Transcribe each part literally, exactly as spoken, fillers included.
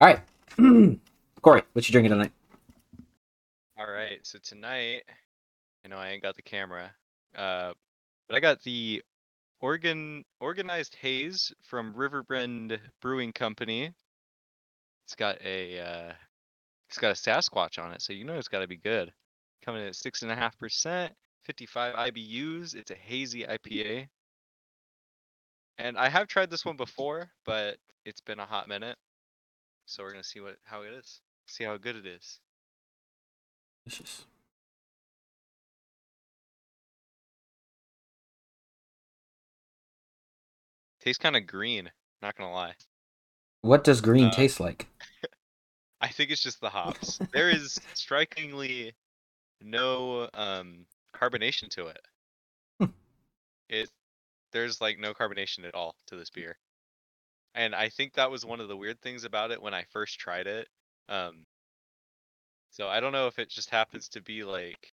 All right. Corey, what you drinking tonight? All right. So tonight, I know I ain't got the camera, uh, but I got the Organ Organized Haze from Riverbend Brewing Company. It's got a uh, it's got a Sasquatch on it, so you know it's got to be good. Coming in at six and a half percent, fifty-five I B Us. It's a hazy I P A. And I have tried this one before, but it's been a hot minute. So we're gonna see what how it is. See how good it is. Delicious. Tastes kind of green, not gonna lie. What does green uh, taste like? I think it's just the hops. There is strikingly no um, carbonation to it. Hmm. It there's like no carbonation at all to this beer. And I think that was one of the weird things about it when I first tried it. Um, so I don't know if it just happens to be like,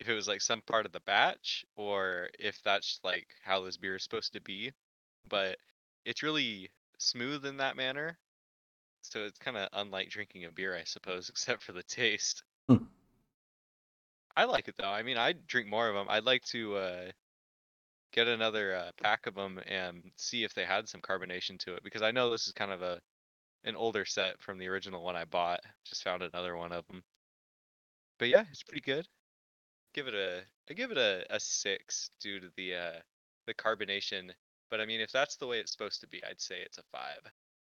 if it was like some part of the batch, or if that's like how this beer is supposed to be. But it's really smooth in that manner. So it's kind of unlike drinking a beer, I suppose, except for the taste. Hmm. I like it though. I mean, I'd drink more of them. I'd like to uh, get another uh, pack of them and see if they had some carbonation to it, because I know this is kind of a an older set from the original one I bought. Just found another one of them. But yeah, it's pretty good. Give it a I give it a, a six due to the uh, the carbonation. But I mean, if that's the way it's supposed to be, I'd say it's a five.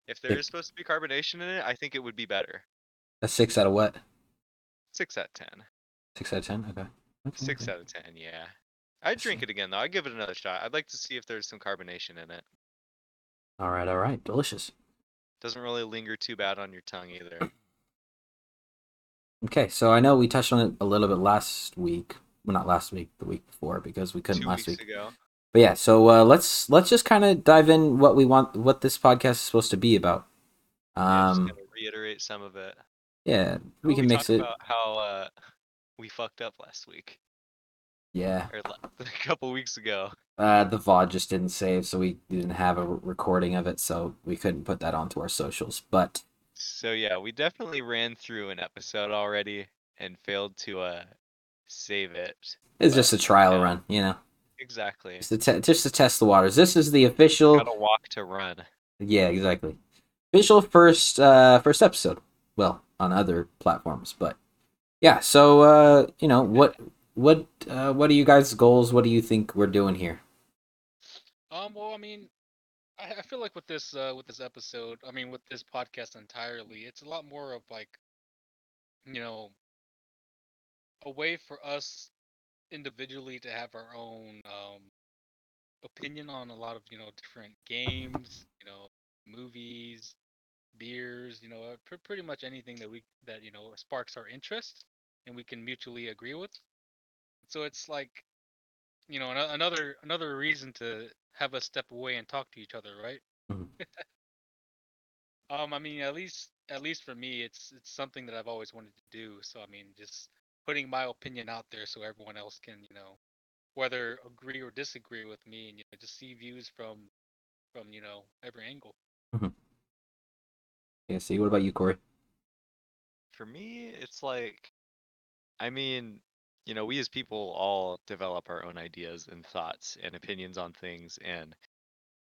If there is supposed to be carbonation in it, I think it would be better. A six out of what? Six out of ten. Six out of ten. Okay. That's six okay. out of ten. Yeah. I'd drink it again, though. I'd give it another shot. I'd like to see if there's some carbonation in it. All right, all right. Delicious. Doesn't really linger too bad on your tongue, either. Okay, so I know we touched on it a little bit last week. Well, not last week, the week before, because we couldn't Two last weeks week. ago. But yeah, so uh, let's let's just kind of dive in what we want, what this podcast is supposed to be about. Um, yeah, I'm just going to reiterate some of it. Yeah, we well, can we mix it. About how uh, we fucked up last week. Yeah. Or a couple weeks ago. Uh, the V O D just didn't save, so we didn't have a recording of it, so we couldn't put that onto our socials. But so yeah, we definitely ran through an episode already and failed to uh save it. It's but, just a trial yeah. run, you know. Exactly. Just to, te- just to test the waters. This is the official. Got to walk to run. Yeah, exactly. Official first uh first episode. Well, on other platforms, but yeah. So uh, you know what. What uh, what are you guys' goals? What do you think we're doing here? Um. Well, I mean, I, I feel like with this uh, with this episode, I mean, with this podcast entirely, it's a lot more of like, you know, a way for us individually to have our own um, opinion on a lot of, you know, different games, you know, movies, beers, you know, pr- pretty much anything that we that you know sparks our interest and we can mutually agree with. So it's like, you know, another another reason to have us step away and talk to each other, right? Mm-hmm. um, I mean, at least at least for me, it's it's something that I've always wanted to do. So I mean, just putting my opinion out there so everyone else can, you know, whether agree or disagree with me, and you know, just see views from from you know every angle. Mm-hmm. Yeah. See, what about you, Corey? For me, it's like, I mean. You know, we as people all develop our own ideas and thoughts and opinions on things and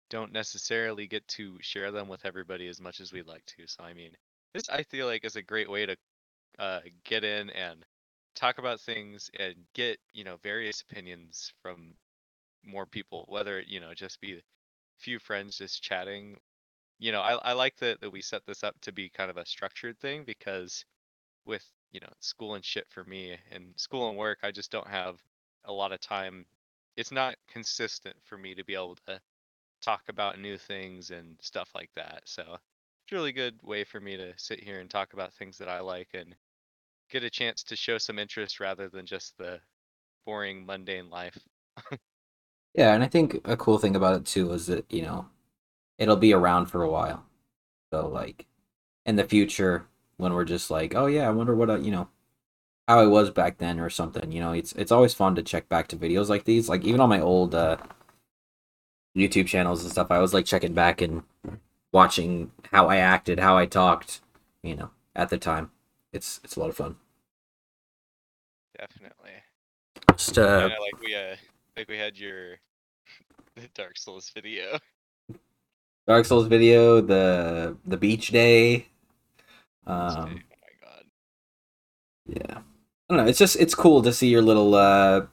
don't necessarily get to share them with everybody as much as we'd like to. So, I mean, this, I feel like, is a great way to uh, get in and talk about things and get, you know, various opinions from more people, whether, you know, just be a few friends just chatting. You know, I, I like that, that we set this up to be kind of a structured thing because with, you know, school and shit for me and school and work, I just don't have a lot of time. It's not consistent for me to be able to talk about new things and stuff like that. So it's a really good way for me to sit here and talk about things that I like and get a chance to show some interest rather than just the boring, mundane life. Yeah, and I think a cool thing about it too is that, you know, it'll be around for a while. So like in the future, when we're just like, oh yeah, I wonder what I, you know, how I was back then or something. You know, it's it's always fun to check back to videos like these. Like even on my old uh, YouTube channels and stuff, I was like checking back and watching how I acted, how I talked, you know, at the time, it's it's a lot of fun. Definitely. Just uh, yeah, like we uh, like we had your Dark Souls video. Dark Souls video, the the beach day. Um, oh my god. Yeah, I don't know. It's just it's cool to see your little, uh,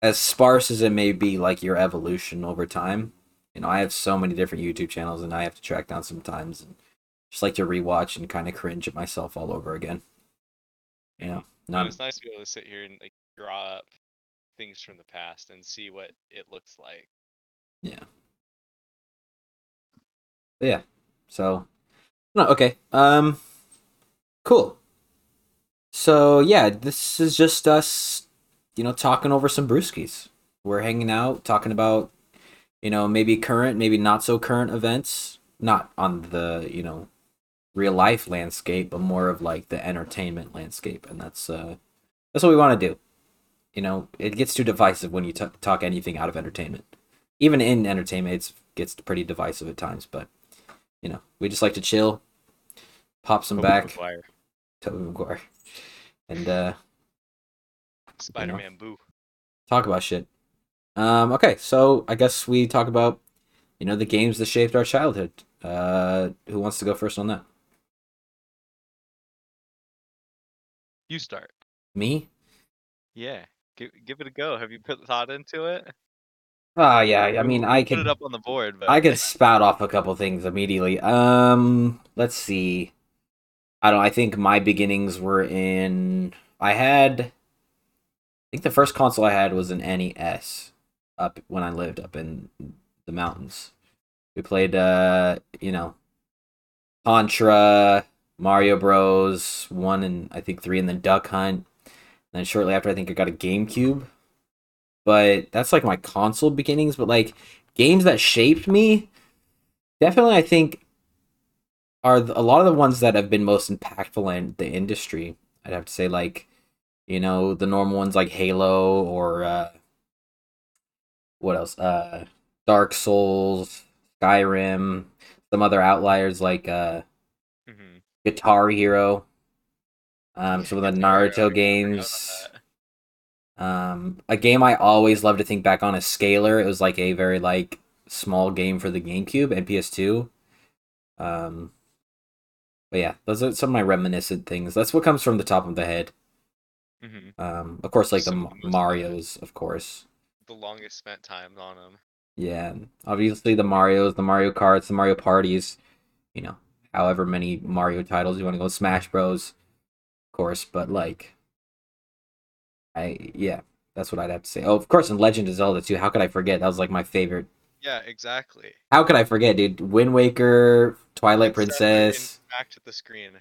as sparse as it may be, like your evolution over time. You know, I have so many different YouTube channels, and I have to track down sometimes, and just like to rewatch and kind of cringe at myself all over again. You know, not... it's nice to be able to sit here and like draw up things from the past and see what it looks like. Yeah. Yeah, so no, okay, um, cool. So yeah, this is just us, you know, talking over some brewskis. We're hanging out, talking about, you know, maybe current, maybe not so current events, not on the, you know, real life landscape, but more of like the entertainment landscape, and that's uh, that's what we want to do. You know, it gets too divisive when you t- talk anything out of entertainment. Even in entertainment, it gets pretty divisive at times, but. You know, we just like to chill, pop some Toby back, McGuire. Toby McGuire, and uh, Spider-Man you know, Boo. Talk about shit. Um, okay, so I guess we talk about, you know, the games that shaped our childhood. Uh, who wants to go first on that? You start. Me? Yeah, give give it a go. Have you put thought into it? Oh, yeah, I mean, I could put it up on the board, but... I could spout off a couple things immediately. Um, let's see. I don't. I think my beginnings were in. I had. I think the first console I had was an N E S. Up when I lived up in the mountains, we played. Uh, you know, Contra, Mario Bros. One and I think three, and then Duck Hunt. And then shortly after, I think I got a GameCube. But that's like my console beginnings. But like games that shaped me, definitely I think are a lot of the ones that have been most impactful in the industry. I'd have to say like, you know, the normal ones like Halo or uh, what else? Uh, Dark Souls, Skyrim, some other outliers like uh, mm-hmm. Guitar Hero, um, some of the Naruto games. Um, a game I always love to think back on is Scaler. It was like a very like small game for the GameCube and P S two. Um, but yeah, those are some of my reminiscent things. That's what comes from the top of the head. Mm-hmm. Um, of course, like some the M- Mario's, of course. The longest spent time on them. Yeah, obviously the Mario's, the Mario Karts, the Mario Parties. You know, however many Mario titles you want to go, Smash Bros. Of course, but like. I, yeah, that's what I'd have to say. Oh, of course, in Legend of Zelda too. How could I forget? That was like my favorite. Yeah, exactly. How could I forget, dude? Wind Waker, Twilight Princess. Back to the screen.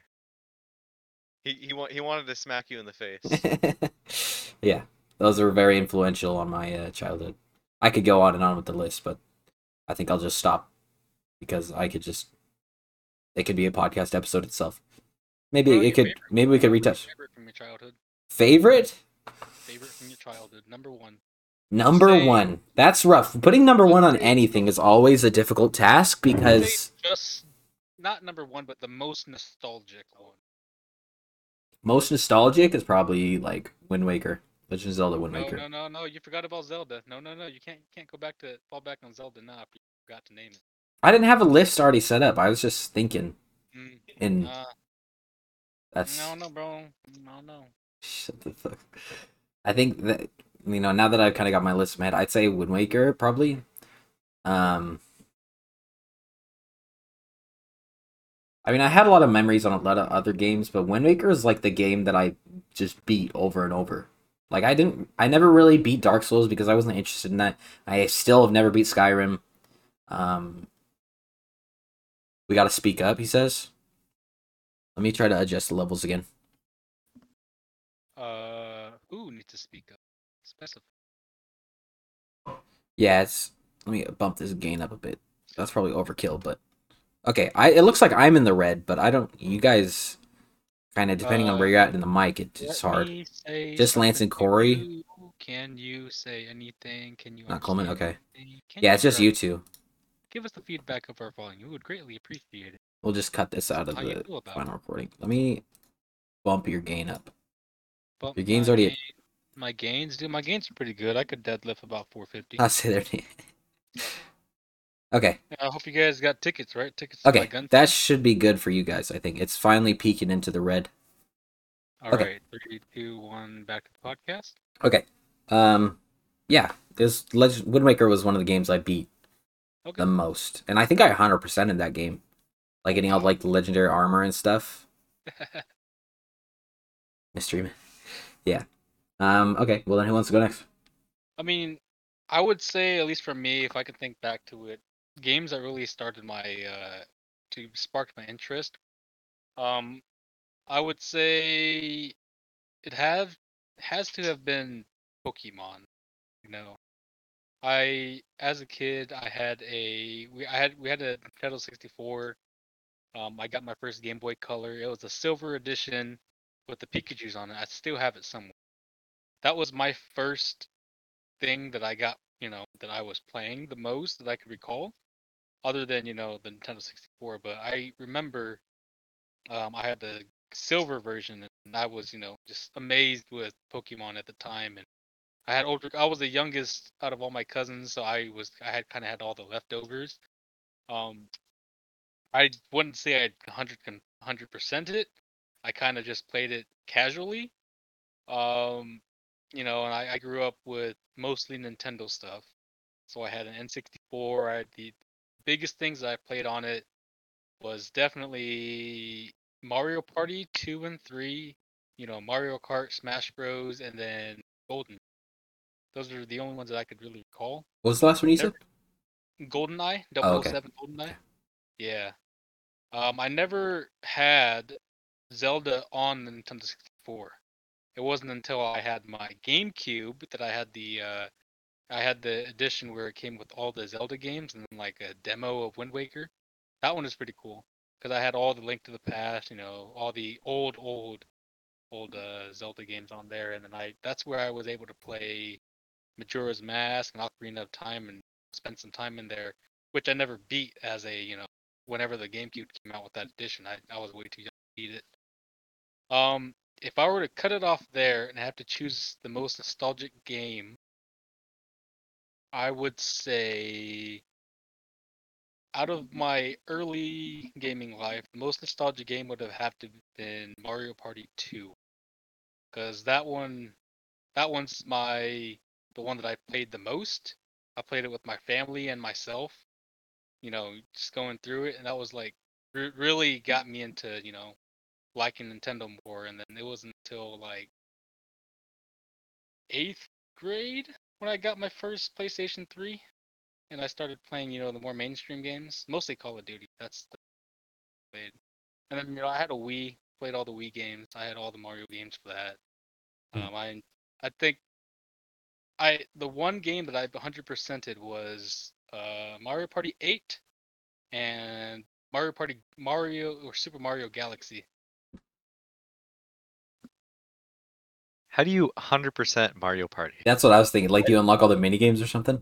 He he wa- he wanted to smack you in the face. Yeah, those were very influential on my uh, childhood. I could go on and on with the list, but I think I'll just stop because I could just. It could be a podcast episode itself. Maybe it could. Favorite? Maybe we could retouch. Favorite from your childhood. Favorite. Favorite from your childhood, number one. Number Stay. one. That's rough. Putting number one on anything is always a difficult task because... Just, not number one, but the most nostalgic one. Most nostalgic is probably, like, Wind Waker. Legend of Zelda Wind Waker. No, no, no, no. You forgot about Zelda. No, no, no. You can't you can't go back to... Fall back on Zelda now if you forgot to name it. I didn't have a list already set up. I was just thinking. Mm, and... Uh, that's... No, no, bro. No, no. Shut the fuck up. I think that, you know, now that I've kind of got my list in my head, I'd say Wind Waker, probably. Um, I mean, I had a lot of memories on a lot of other games, but Wind Waker is, like, the game that I just beat over and over. Like, I didn't, I never really beat Dark Souls because I wasn't interested in that. I still have never beat Skyrim. Um, we gotta speak up, he says. Let me try to adjust the levels again. Uh. Ooh, need to speak up. Specify. Yeah, it's. Let me bump this gain up a bit. That's probably overkill, but okay. I it looks like I'm in the red, but I don't. You guys, kind of depending uh, on where you're at in the mic, it, it's hard. Just Lance and Corey. Can you, can you say anything? Can you? Not Coleman. Okay. Yeah, it's just you two. Give us the feedback of our volume. We would greatly appreciate it. We'll just cut this out of How the final recording. Let me bump your gain up. Bump your gain's already... Gain, my gains? Dude, my gains are pretty good. I could deadlift about four fifty. I'll say there. Okay. I hope you guys got tickets, right? Tickets. Okay, to gun that should be good for you guys, I think. It's finally peeking into the red. All okay. right, three, two, one, back to the podcast. Okay. Um, yeah, this Legend Wind Waker was one of the games I beat okay. the most. And I think I one hundred percent in that game. Like getting all like the legendary armor and stuff. Mystery man. Yeah. Um, okay, well then who wants to go next? I mean, I would say, at least for me, if I could think back to it, games that really started my uh to spark my interest. Um I would say it have has to have been Pokemon, you know. I as a kid I had a we I had we had a Nintendo sixty-four. Um, I got my first Game Boy Color. It was a silver edition with the Pikachus on it. I still have it somewhere. That was my first thing that I got, you know, that I was playing the most that I could recall, other than, you know, the Nintendo sixty-four. But I remember um, I had the silver version, and I was, you know, just amazed with Pokemon at the time. And I had older. I was the youngest out of all my cousins, so I was I had kind of had all the leftovers. Um. I wouldn't say I one hundred percent it. I kind of just played it casually. Um, you know, and I, I grew up with mostly Nintendo stuff. So I had an N sixty-four. I had the biggest things that I played on it was definitely Mario Party two and three, you know, Mario Kart, Smash Bros, and then Golden. Those are the only ones that I could really recall. What was the last one you said? GoldenEye, double oh seven oh, okay. GoldenEye. Yeah. Um, I never had Zelda on the Nintendo sixty-four. It wasn't until I had my GameCube that I had the uh, I had the edition where it came with all the Zelda games and then like a demo of Wind Waker. That one is pretty cool because I had all the Link to the Past, you know, all the old, old, old uh, Zelda games on there, and then I that's where I was able to play Majora's Mask and Ocarina of Time and spend some time in there, which I never beat as a, you know. Whenever the GameCube came out with that edition, I, I was way too young to beat it. Um, if I were to cut it off there and have to choose the most nostalgic game, I would say out of my early gaming life, the most nostalgic game would have had to have been Mario Party two, because that one, that one's my the one that I played the most. I played it with my family and myself. You know, just going through it, and that was like r- really got me into, you know, liking Nintendo more. And then it wasn't until like eighth grade when I got my first PlayStation three, and I started playing, you know, the more mainstream games, mostly Call of Duty. That's the played. And then, you know, I had a Wii, played all the Wii games. I had all the Mario games for that. Um, I I think I the one game that I one hundred percented was. Uh, Mario Party eight and Mario Party Mario or Super Mario Galaxy. How do you one hundred percent Mario Party? That's what I was thinking. Like, do you unlock all the mini games or something?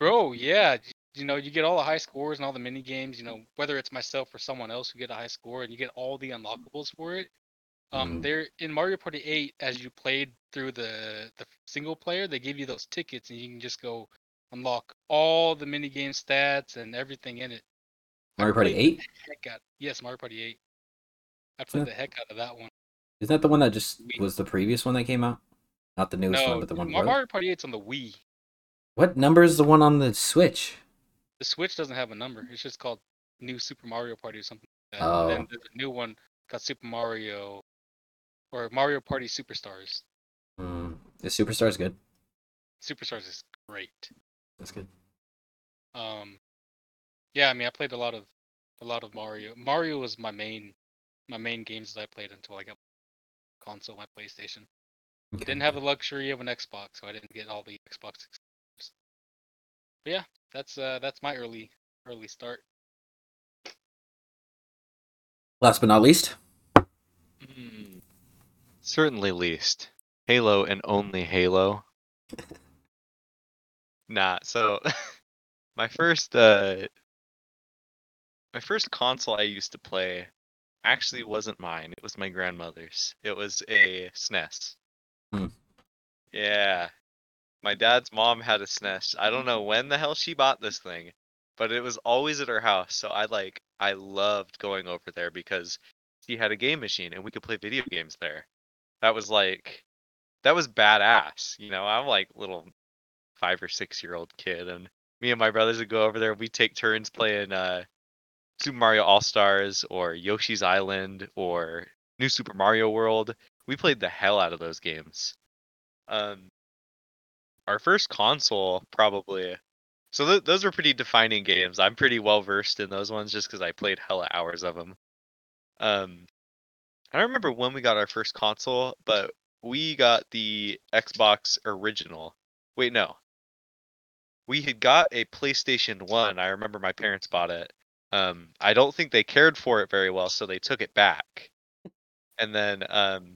Bro, yeah. You know, you get all the high scores and all the mini games. You know, whether it's myself or someone else who get a high score, and you get all the unlockables for it. Um, mm. There in Mario Party eight, as you played through the the single player, they give you those tickets, and you can just go. Unlock all the minigame stats and everything in it. Mario Party eight? Out, yes, Mario Party eight. I played yeah. the heck out of that one. Is that the one that just Wii. Was the previous one that came out? Not the newest no, one, but the one... No, Mario Party eight's on the Wii. What number is the one on the Switch? The Switch doesn't have a number. It's just called New Super Mario Party or something like that. Oh. And then there's a new one called Super Mario... Or Mario Party Superstars. Mm. Is Superstars good? Superstars is great. That's good. Um, yeah, I mean, I played a lot of, a lot of Mario. Mario was my main, my main games that I played until I got my console, my PlayStation. Okay. I didn't have the luxury of an Xbox, so I didn't get all the Xbox exclusives. But yeah, that's uh, that's my early, early start. Last but not least. Mm. Certainly least. Halo and only Halo. Nah, so my first uh, My first console I used to play actually wasn't mine. It was my grandmother's. It was a S N E S. Hmm. Yeah. My dad's mom had a S N E S. I don't know when the hell she bought this thing, but it was always at her house. So I like I loved going over there because she had a game machine and we could play video games there. That was like that was badass. You know, I'm like little five or six year old kid, and me and my brothers would go over there and we'd take turns playing uh Super Mario All-Stars or Yoshi's Island or New Super Mario World. We played the hell out of those games. Um, our first console, probably. So th- those were pretty defining games. I'm pretty well-versed in those ones just because I played hella hours of them. Um, I don't remember when we got our first console, but we got the Xbox original. Wait, no. We had got a PlayStation one. I remember my parents bought it. Um, I don't think they cared for it very well, so they took it back. And then um,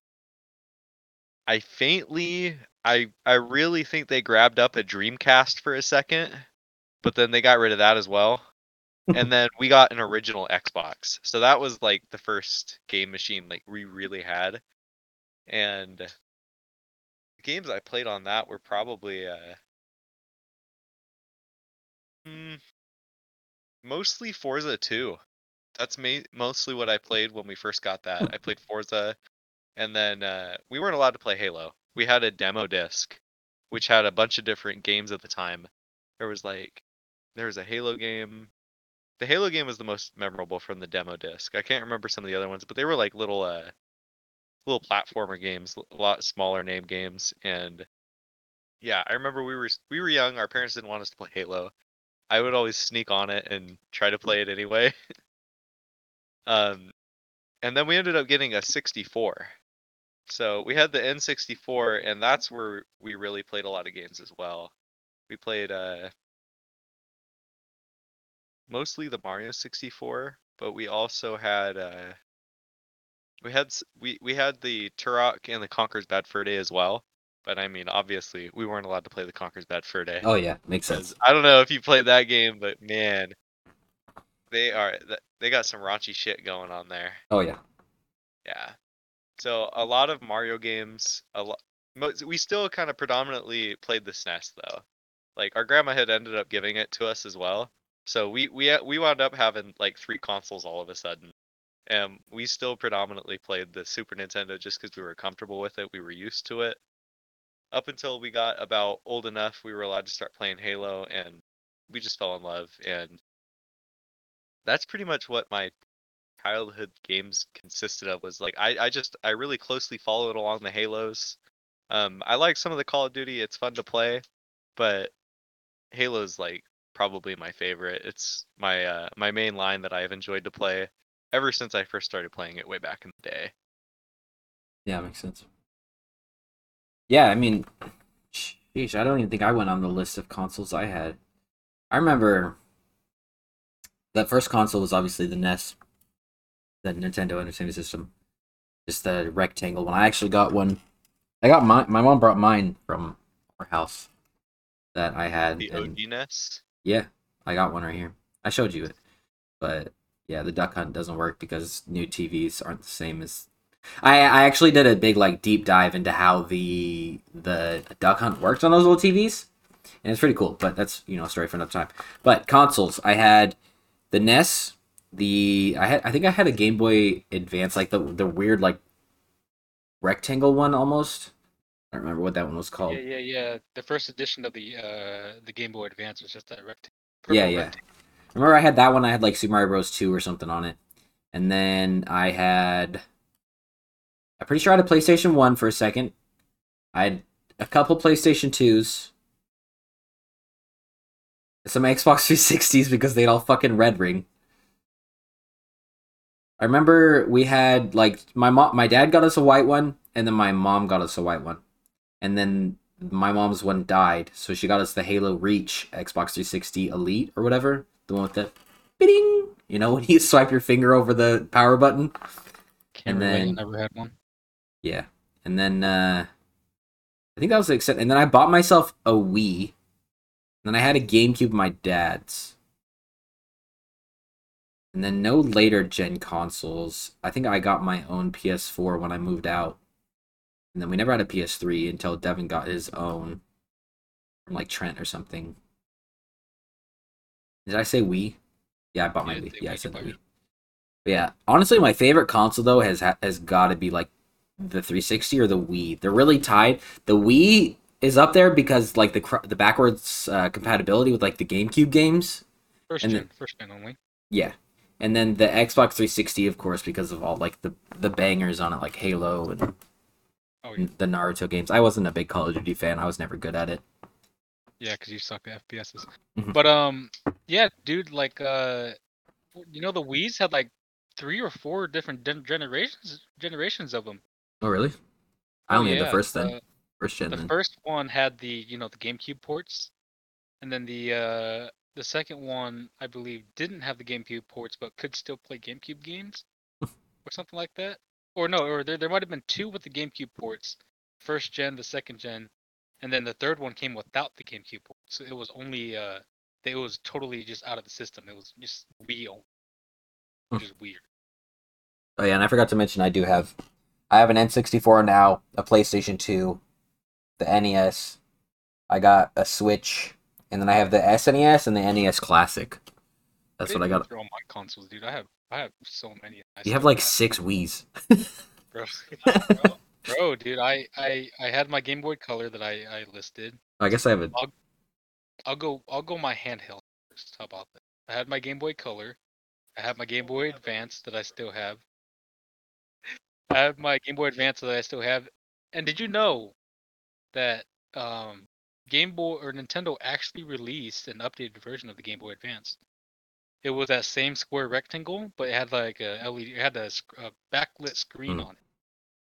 I faintly, I I really think they grabbed up a Dreamcast for a second, but then they got rid of that as well. And then we got an original Xbox. So that was like the first game machine like we really had. And the games I played on that were probably... Uh, hmm, mostly Forza two. That's ma- mostly what I played when we first got that. I played Forza, and then uh, we weren't allowed to play Halo. We had a demo disc, which had a bunch of different games at the time. There was like, there was a Halo game. The Halo game was the most memorable from the demo disc. I can't remember some of the other ones, but they were like little, uh, little platformer games, a lot smaller name games. And yeah, I remember we were we were young. Our parents didn't want us to play Halo. I would always sneak on it and try to play it anyway. um, and then we ended up getting a sixty-four. So we had the N sixty-four, and that's where we really played a lot of games as well. We played uh, mostly the Mario sixty-four, but we also had uh, we had we we had the Turok and the Conker's Bad Fur Day as well. But, I mean, obviously, we weren't allowed to play the Conker's Bad Fur Day. Oh, yeah. Makes sense. I don't know if you played that game, but, man, they are they got some raunchy shit going on there. Oh, yeah. Yeah. So, a lot of Mario games. A lot, we still kind of predominantly played the S N E S, though. Like, our grandma had ended up giving it to us as well. So, we, we, we wound up having, like, three consoles all of a sudden. And we still predominantly played the Super Nintendo just because we were comfortable with it. We were used to it. Up until we got about old enough, we were allowed to start playing Halo, and we just fell in love. And that's pretty much what my childhood games consisted of. Was like I, I just I really closely followed along the Halos. Um, I like some of the Call of Duty; it's fun to play, but Halo's like probably my favorite. It's my uh, my main line that I've enjoyed to play ever since I first started playing it way back in the day. Yeah, makes sense. Yeah, I mean, sheesh, I don't even think I went on the list of consoles I had. I remember that first console was obviously the N E S, the Nintendo Entertainment System, just the rectangle one. I actually got one. I got my my mom brought mine from her house that I had. The O G N E S? Yeah, I got one right here. I showed you it, but yeah, the Duck Hunt doesn't work because new T Vs aren't the same as. I, I actually did a big like deep dive into how the the Duck Hunt worked on those little T Vs, and it's pretty cool. But that's you know a story for another time. But consoles, I had the N E S, the I had I think I had a Game Boy Advance, like the the weird like rectangle one almost. I don't remember what that one was called. Yeah, yeah, yeah. The first edition of the uh, the Game Boy Advance was just that rectangle. Yeah, yeah. Rectangle. I remember I had that one. I had like Super Mario Bros. two or something on it, and then I had. I'm pretty sure I had a PlayStation one for a second. I had a couple PlayStation twos. Some Xbox three sixties because they'd all fucking red ring. I remember we had, like, my mom, my dad got us a white one, and then my mom got us a white one. And then my mom's one died, so she got us the Halo Reach Xbox three sixty Elite or whatever. The one with the bing, you know, when you swipe your finger over the power button. Can't and then, never had one. Yeah, and then uh, I think that was the extent. And then I bought myself a Wii. And then I had a GameCube, my dad's. And then no later gen consoles. I think I got my own P S four when I moved out. And then we never had a P S three until Devin got his own from like Trent or something. Did I say Wii? Yeah, I bought my yeah, Wii. Yeah, I said Wii. But yeah, honestly, my favorite console though has has got to be like the three sixty or the Wii. They're really tied. The Wii is up there because like the the backwards uh, compatibility with like the GameCube games. First and gen, then, first gen only. Yeah, and then the Xbox three sixty, of course, because of all like the the bangers on it, like Halo and oh, yeah. the Naruto games. I wasn't a big Call of Duty fan. I was never good at it. Yeah, because you suck at F P Ses. Mm-hmm. But, um, yeah, dude, like, uh, you know, the Wii's had, like, three or four different de- generations generations of them. Oh, really? I only oh, yeah. had the first, then. Uh, first gen, The then. first one had the, you know, the GameCube ports. And then the, uh, the second one, I believe, didn't have the GameCube ports, but could still play GameCube games or something like that. Or, no, or there, there might have been two with the GameCube ports. First gen, the second gen. And then the third one came without the GameCube port, so it was only uh, it was totally just out of the system. It was just Wii only, which is weird. Oh yeah, and I forgot to mention I do have, I have an N sixty-four now, a PlayStation two, the N E S, I got a Switch, and then I have the S N E S and the N E S Classic. That's what I got. Throw my consoles, dude. I have I have so many. I you have like have. six Wiis. Bro. Bro. Bro, dude, I, I, I had my Game Boy Color that I, I listed. I guess I have a... I'll, I'll go I'll go my handheld first. How about that? I had my Game Boy Color. I have my Game Boy Advance that I still have. I have my Game Boy Advance that I still have. And did you know that um, Game Boy or Nintendo actually released an updated version of the Game Boy Advance? It was that same square rectangle, but it had like a L E D. It had a, a backlit screen mm. on it.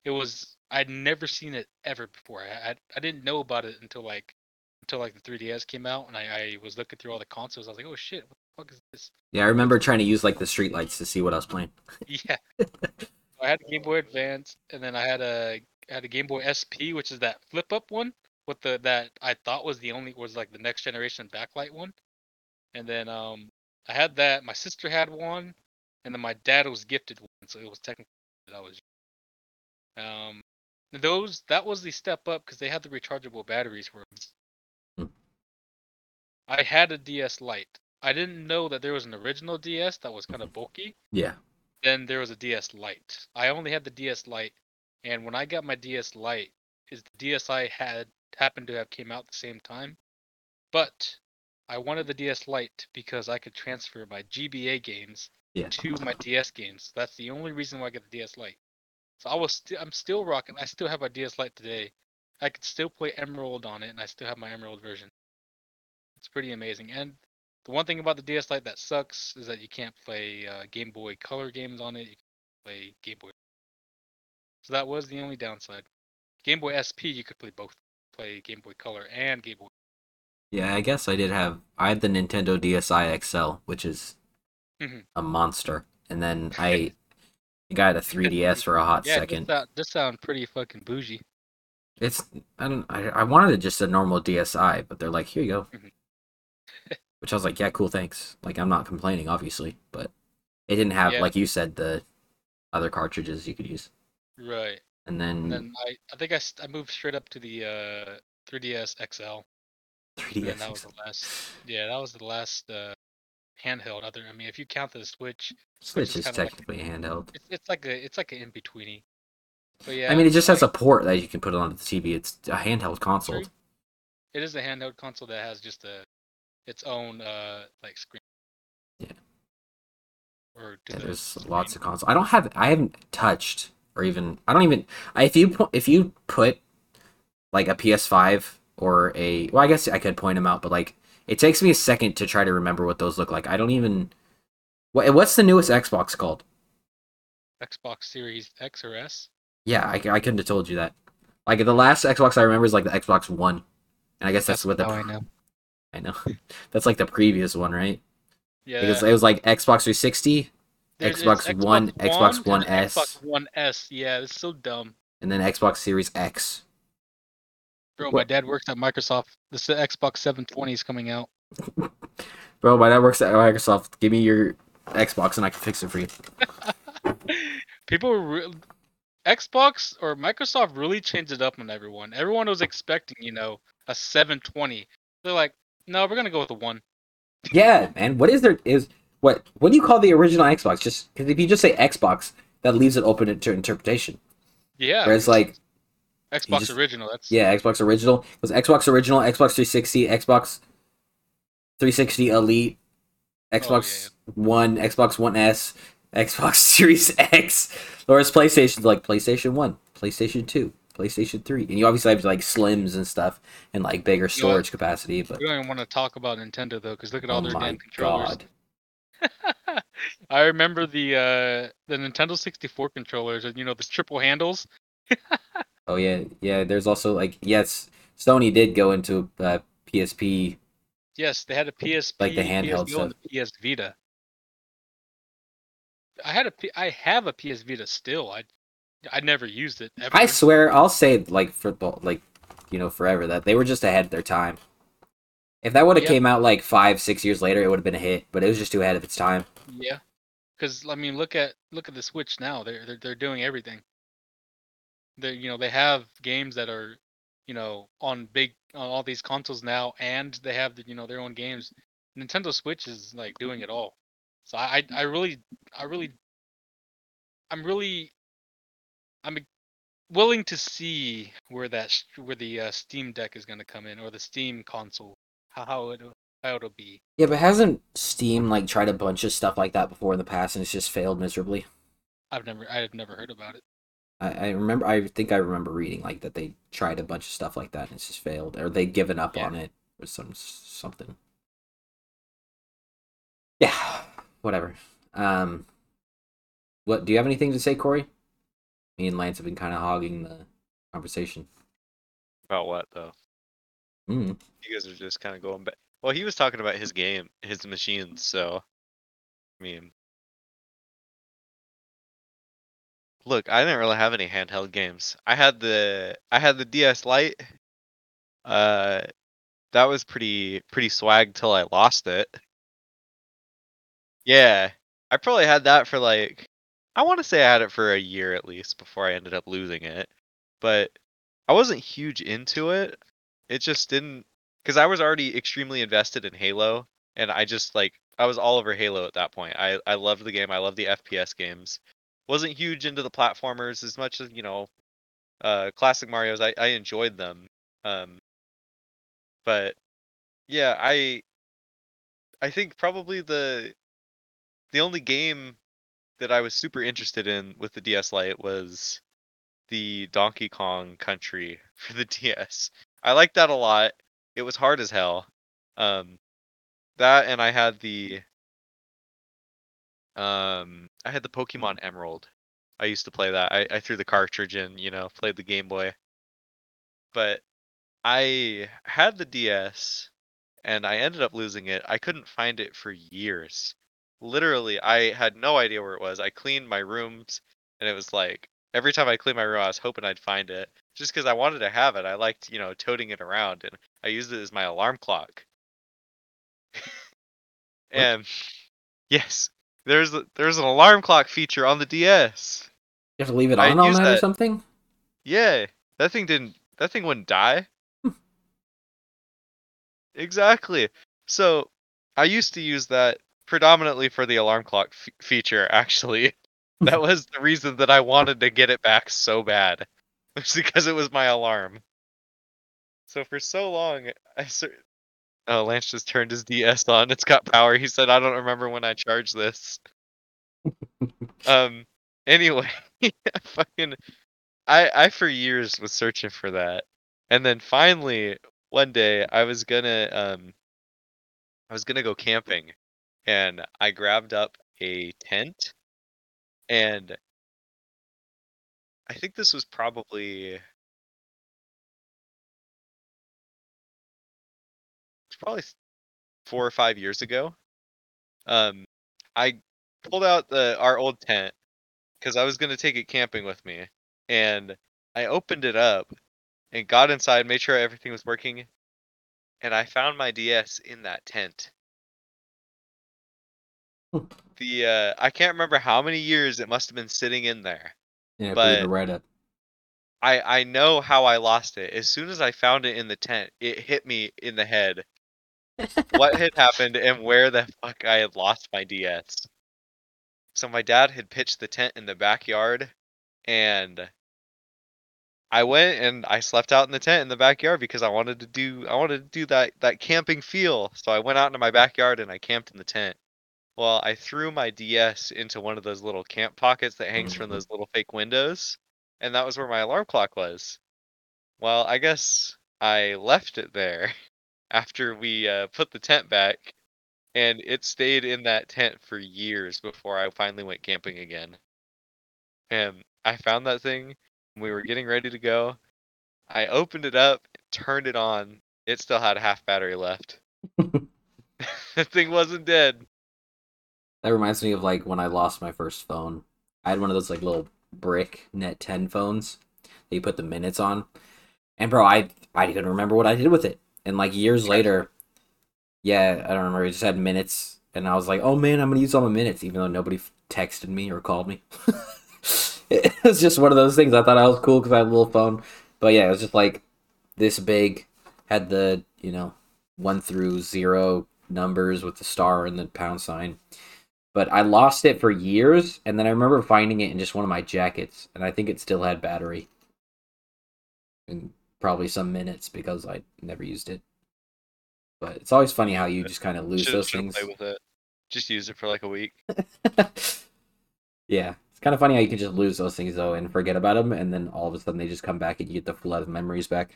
It was I'd never seen it ever before. I, I I didn't know about it until like until like the three D S came out, and I, I was looking through all the consoles. I was like, oh shit, what the fuck is this? Yeah, I remember trying to use like the streetlights to see what I was playing. Yeah, I had a Game Boy Advance, and then I had a I had a Game Boy S P, which is that flip up one with the that I thought was the only was like the next generation backlight one, and then um I had that. My sister had one, and then my dad was gifted one, so it was technically that I was. Um, those that was the step up because they had the rechargeable batteries for them. Mm. I had a D S Lite. I didn't know that there was an original D S that was kind of bulky. Yeah. Then there was a D S Lite. I only had the D S Lite, and when I got my D S Lite, is the D S I had happened to have came out at the same time, but I wanted the D S Lite because I could transfer my G B A games yeah. to my D S games. That's the only reason why I got the D S Lite. So I was st- I'm still rocking. I still have my D S Lite today. I could still play Emerald on it, and I still have my Emerald version. It's pretty amazing. And the one thing about the D S Lite that sucks is that you can't play uh, Game Boy Color games on it. You can't play Game Boy. So that was the only downside. Game Boy S P, you could play both. Play Game Boy Color and Game Boy. Yeah, I guess I did have... I had the Nintendo D S i X L, which is mm-hmm. a monster. And then I... I got a three D S for a hot yeah, second. Yeah, this sounds pretty fucking bougie. It's I don't I I wanted just a normal D S i, but they're like, here you go. Mm-hmm. Which I was like, yeah, cool, thanks. Like I'm not complaining, obviously, but it didn't have yeah. like you said the other cartridges you could use. Right. And then, and then I, I think I, I moved straight up to the uh, three D S X L. three D S. That was the last. Yeah, that was the last. Uh, handheld other I mean if you count the Switch Switch is, is technically like, handheld. It's, it's like a it's like an in-betweeny. But yeah. I mean it just like, has a port that you can put it onto the T V. It's a handheld console. It is a handheld console that has just a its own uh like screen. Yeah. Or yeah, the there's screen. Lots of consoles. I don't have I haven't touched or even I don't even I, if you if you put like a P S five or a well I guess I could point them out but like it takes me a second to try to remember what those look like. I don't even... What, what's the newest Xbox called? Xbox Series X or S? Yeah, I, I couldn't have told you that. Like, the last Xbox I remember is, like, the Xbox One. And I guess that's, that's what the... Oh, I know. I know. That's, like, the previous one, right? Yeah. Because it was, like, Xbox three sixty, There's, Xbox, Xbox One, Xbox One S. Xbox One S, yeah. It's so dumb. And then Xbox Series X. Bro, my dad works at Microsoft. This Xbox seven twenty is coming out. Bro, my dad works at Microsoft. Give me your Xbox and I can fix it for you. People re- Xbox or Microsoft really changed it up on everyone. Everyone was expecting, you know, a seven twenty. They're like, no, we're gonna go with a one. Yeah, man. What is there is what? What do you call the original Xbox? Just because if you just say Xbox, that leaves it open to interpretation. Yeah. Whereas like Xbox just, original. That's yeah, Xbox original. It was Xbox original, Xbox three sixty, Xbox three sixty Elite, Xbox oh, yeah, yeah. One, Xbox One S, Xbox Series X. Or it's PlayStation, like PlayStation One, PlayStation Two, PlayStation Three, and you obviously have like slims and stuff and like bigger storage you know, capacity. But we don't even want to talk about Nintendo though, because look at all oh their damn controllers. God. I remember the uh, the Nintendo sixty-four controllers, and you know the triple handles. Oh yeah, yeah. There's also like yes, Sony did go into uh, P S P. Yes, they had a P S P, like the handheld P S P and the P S Vita. I had a P- I have a P S Vita still. I I never used it. Ever. I swear, I'll say like for like you know forever that they were just ahead of their time. If that would have yeah. came out like five, six years later, it would have been a hit. But it was just too ahead of its time. Yeah, because I mean, look at look at the Switch now. They're they're, they're doing everything. They you know they have games that are you know on big on all these consoles now, and they have the, you know their own games. Nintendo Switch is like doing it all. So I, I really, I really, I'm really, I'm willing to see where that, where the uh, Steam Deck is going to come in, or the Steam console, how it, how it'll be. Yeah, but hasn't Steam like tried a bunch of stuff like that before in the past, and it's just failed miserably? I've never, I've never heard about it. I, I remember, I think I remember reading like that they tried a bunch of stuff like that and it's just failed, or they given up yeah. on it, or some something. Yeah. Whatever. Um, what do you have anything to say, Corey? Me and Lance have been kind of hogging the conversation. About what though? Mm. You guys are just kind of going back. Well, he was talking about his game, his machines. So, I mean, look, I didn't really have any handheld games. I had the I had the D S Lite. Uh, that was pretty pretty swag till I lost it. Yeah, I probably had that for like, I want to say I had it for a year at least before I ended up losing it. But I wasn't huge into it. It just didn't, because I was already extremely invested in Halo. And I just like, I was all over Halo at that point. I, I loved the game. I loved the F P S games. Wasn't huge into the platformers as much as, you know, uh, classic Marios. I, I enjoyed them. Um, but yeah, I, I think probably the... The only game that I was super interested in with the D S Lite was the Donkey Kong Country for the D S. I liked that a lot. It was hard as hell. Um, that and I had the um, I had the Pokemon Emerald. I used to play that. I, I threw the cartridge in, you know, played the Game Boy. But I had the D S and I ended up losing it. I couldn't find it for years. Literally, I had no idea where it was. I cleaned my rooms, and it was like, every time I cleaned my room, I was hoping I'd find it. Just because I wanted to have it. I liked, you know, toting it around, and I used it as my alarm clock. And, yes, there's there's an alarm clock feature on the D S. You have to leave it on all night or something? Yeah, that thing didn't, that thing wouldn't die. Exactly. So, I used to use that predominantly for the alarm clock f- feature, actually. That was the reason that I wanted to get it back so bad. It was because it was my alarm. So for so long, I... Ser- oh, Lance just turned his D S on. It's got power. He said, I don't remember when I charged this. um. Anyway, fucking... I, I, for years, was searching for that. And then finally, one day, I was gonna, um... I was gonna go camping. And I grabbed up a tent, and I think this was probably it's probably four or five years ago. Um, I pulled out the our old tent because I was going to take it camping with me, and I opened it up and got inside, made sure everything was working, and I found my D S in that tent. the uh, I can't remember how many years it must have been sitting in there. Yeah, but read it. I I know how I lost it. As soon as I found it in the tent, it hit me in the head. What had happened and where the fuck I had lost my D S. So my dad had pitched the tent in the backyard, and I went and I slept out in the tent in the backyard because I wanted to do I wanted to do that, that camping feel. So I went out into my backyard and I camped in the tent. Well, I threw my D S into one of those little camp pockets that hangs from those little fake windows, and that was where my alarm clock was. Well, I guess I left it there after we uh, put the tent back, and it stayed in that tent for years before I finally went camping again. And I found that thing. We were getting ready to go. I opened it up, turned it on. It still had half battery left. The thing wasn't dead. That reminds me of like when I lost my first phone. I had one of those like little brick net ten phones that you put the minutes on. And bro, I I couldn't remember what I did with it. And like years later, yeah, I don't remember. It just had minutes. And I was like, oh man, I'm going to use all my minutes, even though nobody texted me or called me. It was just one of those things. I thought I was cool because I had a little phone. But yeah, it was just like this big, had the, you know, one through zero numbers with the star and the pound sign. But I lost it for years, and then I remember finding it in just one of my jackets, and I think it still had battery. And probably some minutes because I never used it. But it's always funny how you just kind of lose should've, those should've things. Play with it. Just use it for like a week. Yeah. Kind of funny how you can just lose those things though and forget about them, and then all of a sudden they just come back and you get the flood of memories back.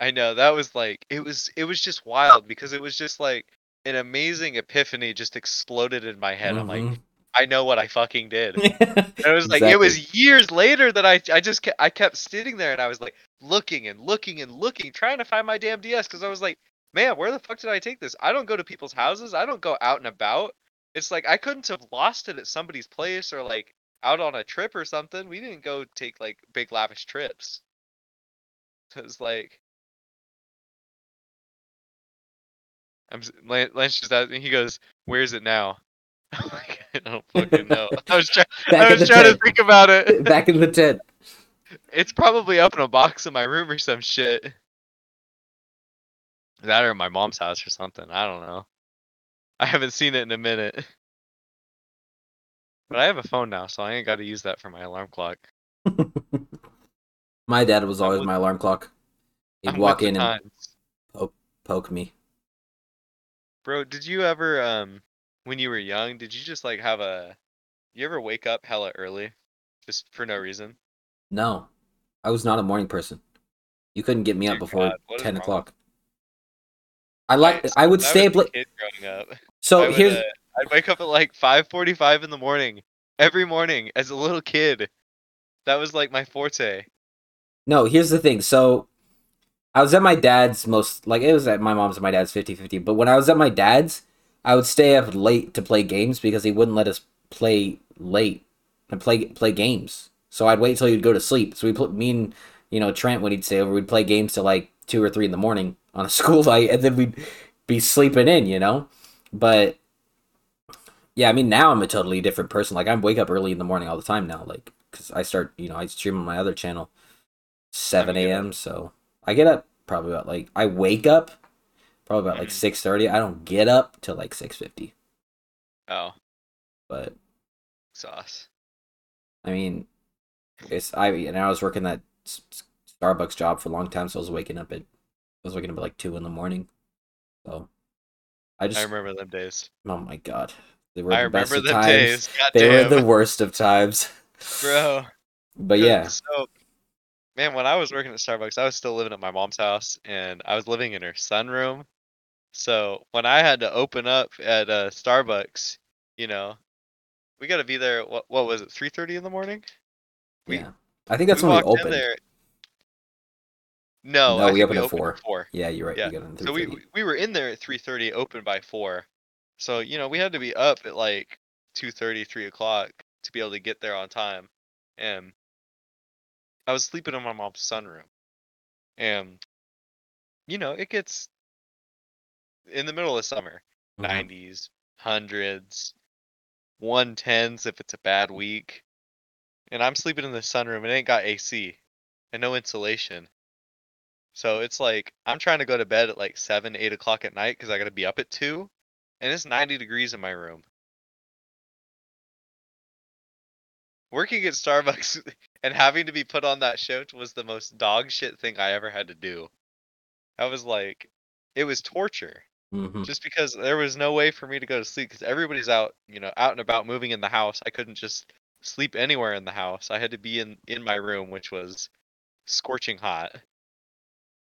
I know, that was like it was it was just wild because it was just like an amazing epiphany just exploded in my head. Mm-hmm. I'm like, I know what I fucking did. And it was like exactly. It was years later that I I just kept, I kept sitting there and I was like looking and looking and looking, trying to find my damn D S because I was like, man, where the fuck did I take this? I don't go to people's houses. I don't go out and about. It's like I couldn't have lost it at somebody's place or like out on a trip or something. We didn't go take like big lavish trips. It was like, I'm Lance just asked me. He goes, "Where's it now?" I'm like, I don't fucking know. I was, try- I was trying tent. to think about it. Back in the tent. It's probably up in a box in my room or some shit. That or my mom's house or something. I don't know. I haven't seen it in a minute. But I have a phone now, so I ain't got to use that for my alarm clock. My dad was always my alarm clock. He'd I'm walk in and poke, poke me. Bro, did you ever, um, when you were young, did you just like have a, you ever wake up hella early? Just for no reason? No. I was not a morning person. You couldn't get me Dear up before God, ten o'clock. I like, I, I would stay up late. So would, here's... Uh, I'd wake up at like five forty-five in the morning, every morning, as a little kid. That was like my forte. No, here's the thing. So, I was at my dad's most, like, it was at my mom's and my dad's fifty-fifty, but when I was at my dad's, I would stay up late to play games because he wouldn't let us play late and play play games. So, I'd wait till he'd go to sleep. So, we put me and, you know, Trent, when he'd stay over, we'd play games till like two or three in the morning on a school night, and then we'd be sleeping in, you know? But... yeah, I mean, now I'm a totally different person. Like, I wake up early in the morning all the time now, like, because I start, you know, I stream on my other channel, seven a.m., so I get up probably about, like, I wake up probably about, like, six thirty. I don't get up till, like, six fifty. Oh. But. Sauce. I mean, it's, I, and I was working that Starbucks job for a long time, so I was waking up at, I was waking up at, like, two in the morning, so. I just. I remember them days. Oh, my God. They were I the remember the days. God they damn. were the worst of times, bro. But Good. yeah, so, man, when I was working at Starbucks, I was still living at my mom's house, and I was living in her sunroom. So when I had to open up at uh, Starbucks, you know, we got to be there. What, what was it? Three thirty in the morning. We, yeah, I think that's we when we opened. There. No, no, I we opened we at four. four. Yeah, you're right. Yeah. We got in so we we were in there at three thirty, open by four. So, you know, we had to be up at like two thirty, three o'clock to be able to get there on time. And I was sleeping in my mom's sunroom. And, you know, it gets in the middle of summer. Mm-hmm. nineties, hundreds, one tens if it's a bad week. And I'm sleeping in the sunroom. It ain't got A C and no insulation. So it's like, I'm trying to go to bed at like seven, eight o'clock at night because I got to be up at two. And it's ninety degrees in my room. Working at Starbucks and having to be put on that shift was the most dog shit thing I ever had to do. I was like, it was torture. Mm-hmm. Just because there was no way for me to go to sleep because everybody's out, you know, out and about moving in the house. I couldn't just sleep anywhere in the house. I had to be in, in my room, which was scorching hot.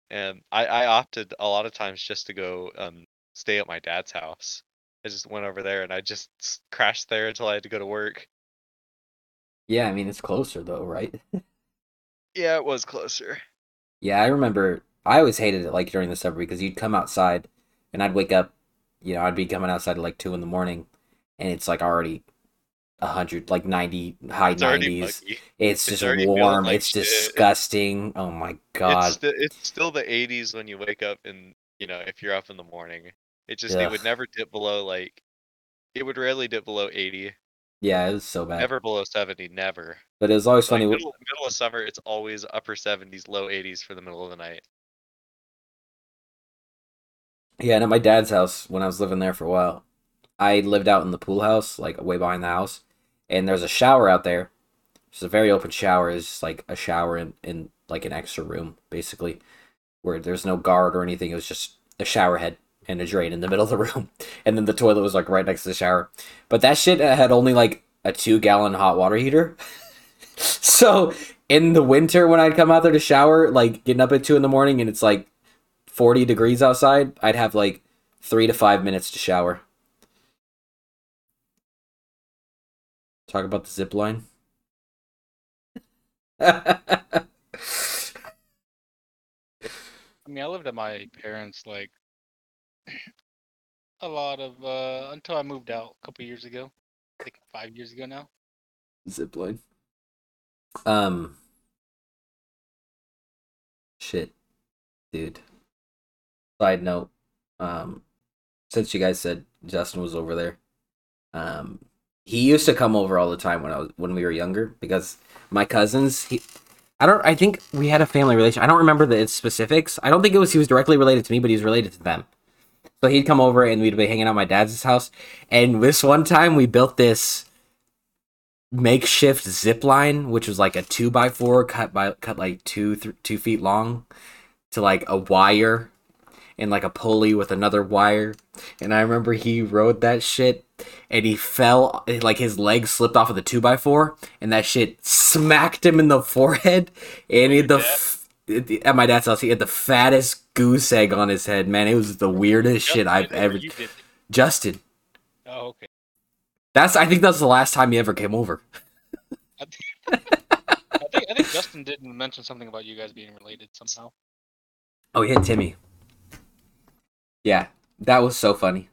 And I, I opted a lot of times just to go um, stay at my dad's house. I just went over there and I just crashed there until I had to go to work. Yeah, I mean, it's closer though, right? Yeah, it was closer. Yeah, I remember I always hated it like during the summer because you'd come outside and I'd wake up, you know, I'd be coming outside at like two in the morning and it's like already one hundred, like ninety, high it's nineties. It's, it's just warm. Like it's shit. Disgusting. Oh my God. It's, st- it's still the eighties when you wake up and, you know, if you're up in the morning, it just, Ugh. It would never dip below like, it would rarely dip below eighty. Yeah, it was so bad. Never below seventy, never. But it was always like funny. Middle, middle of summer, it's always upper seventies, low eighties for the middle of the night. Yeah, and at my dad's house, when I was living there for a while, I lived out in the pool house, like way behind the house, and there's a shower out there. It's a very open shower. It's just like a shower in, in like an extra room, basically, where there's no guard or anything. It was just a shower head and a drain in the middle of the room, and then the toilet was like right next to the shower. But that shit had only like a two-gallon hot water heater. So in the winter when I'd come out there to shower, like getting up at two in the morning and it's like forty degrees outside, I'd have like three to five minutes to shower. Talk about the zip line. I mean, I lived at my parents like a lot of uh, until I moved out a couple years ago, like five years ago now. Zip line. Um. Shit, dude. Side note, um, since you guys said Justin was over there, um, he used to come over all the time when I was when we were younger because my cousins, he, I don't, I think we had a family relation. I don't remember the specifics. I don't think it was he was directly related to me, but he was related to them. So he'd come over and we'd be hanging out at my dad's house. And this one time we built this makeshift zip line, which was like a two by four cut by cut like two th- two feet long to like a wire. And like a pulley with another wire. And I remember he rode that shit and he fell, like his leg slipped off of the two by four and that shit smacked him in the forehead. And he had the, f- at my dad's house, he had the fattest goose egg on his head, man. It was the weirdest Justin, shit I've ever. Justin. Oh, okay. That's, I think that's the last time he ever came over. I, think, I, think, I think Justin did mention something about you guys being related somehow. Oh, he had Timmy. Yeah, that was so funny.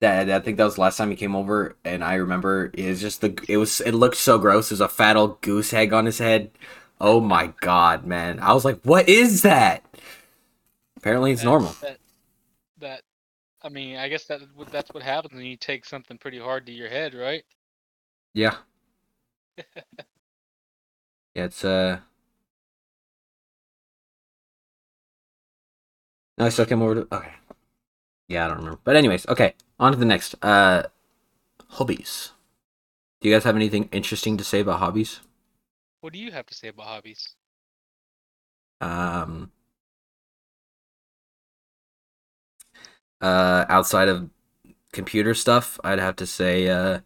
That I think that was the last time he came over, and I remember it was just the it was it looked so gross. There's a fat old goose egg on his head. Oh my God, man! I was like, what is that? Apparently, it's that's, normal. That, that, I mean, I guess that that's what happens when you take something pretty hard to your head, right? Yeah. Yeah, it's uh. No, I still came over to... Okay. Yeah, I don't remember. But anyways, okay. On to the next. Uh, hobbies. Do you guys have anything interesting to say about hobbies? What do you have to say about hobbies? Um. Uh, outside of computer stuff, I'd have to say uh,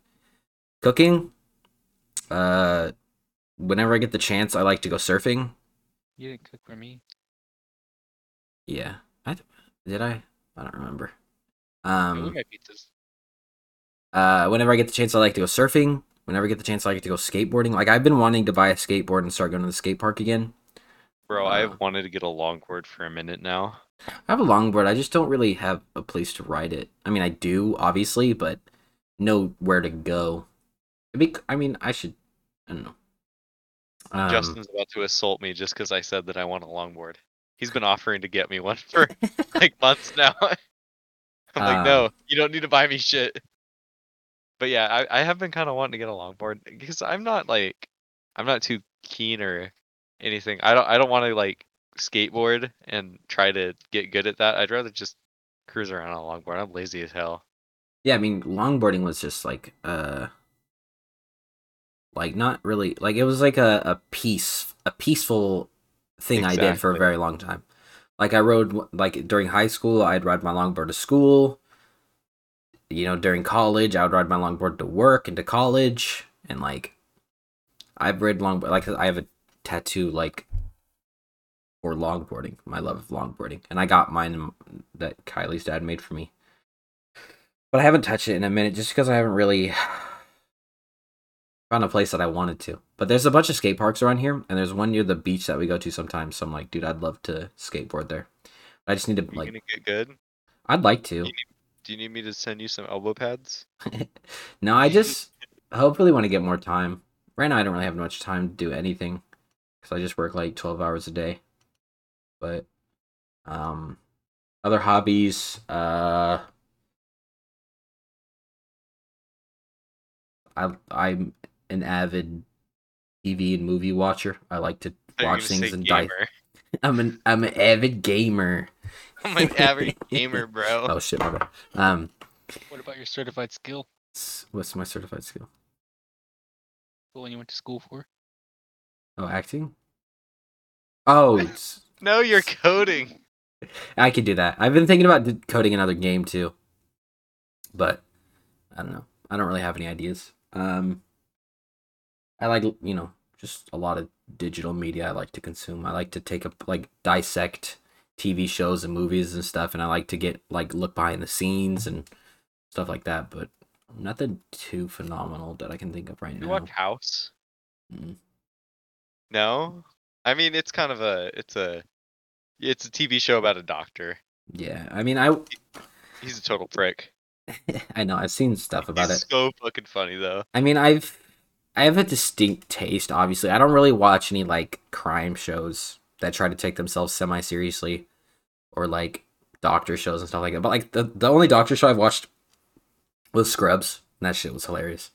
cooking. Uh, whenever I get the chance, I like to go surfing. You didn't cook for me. Yeah. I, did I? I don't remember. Um, uh, whenever I get the chance, I like to go surfing. Whenever I get the chance, I like to go skateboarding. Like, I've been wanting to buy a skateboard and start going to the skate park again. Bro, uh, I've wanted to get a longboard for a minute now. I have a longboard. I just don't really have a place to ride it. I mean, I do, obviously, but nowhere to go. It'd be, I mean, I should... I don't know. Um, Justin's about to assault me just because I said that I want a longboard. He's been offering to get me one for like months now. I'm um, like, no, you don't need to buy me shit. But yeah, I, I have been kind of wanting to get a longboard because I'm not like, I'm not too keen or anything. I don't I don't want to like skateboard and try to get good at that. I'd rather just cruise around on a longboard. I'm lazy as hell. Yeah, I mean, longboarding was just like, uh, like not really like it was like a a peace a peaceful thing exactly. I did for a very long time. Like I rode like during high school, I'd ride my longboard to school. You know, during college, I would ride my longboard to work and to college, and like I've ridden longboard. Like I have a tattoo like for longboarding, my love of longboarding, and I got mine that Kylie's dad made for me. But I haven't touched it in a minute just because I haven't really found a place that I wanted to. But there's a bunch of skate parks around here, and there's one near the beach that we go to sometimes. So I'm like, dude, I'd love to skateboard there. I just need to Are you like gonna get good. I'd like to. Do you, need, do you need me to send you some elbow pads? No, I just hopefully want to get more time. Right now, I don't really have much time to do anything because I just work like twelve hours a day. But um, other hobbies, uh. I, I'm an avid T V and movie watcher. I like to watch things and gamer. die. I'm an I'm an avid gamer. I'm an avid gamer, bro. Oh shit, my bad. Um, what about your certified skill? What's my certified skill? The one you went to school for? Oh, acting. Oh, it's... no, you're coding. I could do that. I've been thinking about coding another game too, but I don't know. I don't really have any ideas. Um, I like, you know, just a lot of digital media I like to consume. I like to take up, like, dissect T V shows and movies and stuff, and I like to get, like, look behind the scenes and stuff like that, but nothing too phenomenal that I can think of right now. You watch House? Mm-hmm. No? I mean, it's kind of a, it's a, it's a T V show about a doctor. Yeah, I mean, I... He's a total prick. I know, I've seen stuff about it's it. It's so fucking funny, though. I mean, I've... I have a distinct taste, obviously. I don't really watch any, like, crime shows that try to take themselves semi-seriously. Or, like, doctor shows and stuff like that. But, like, the, the only doctor show I've watched was Scrubs. And that shit was hilarious.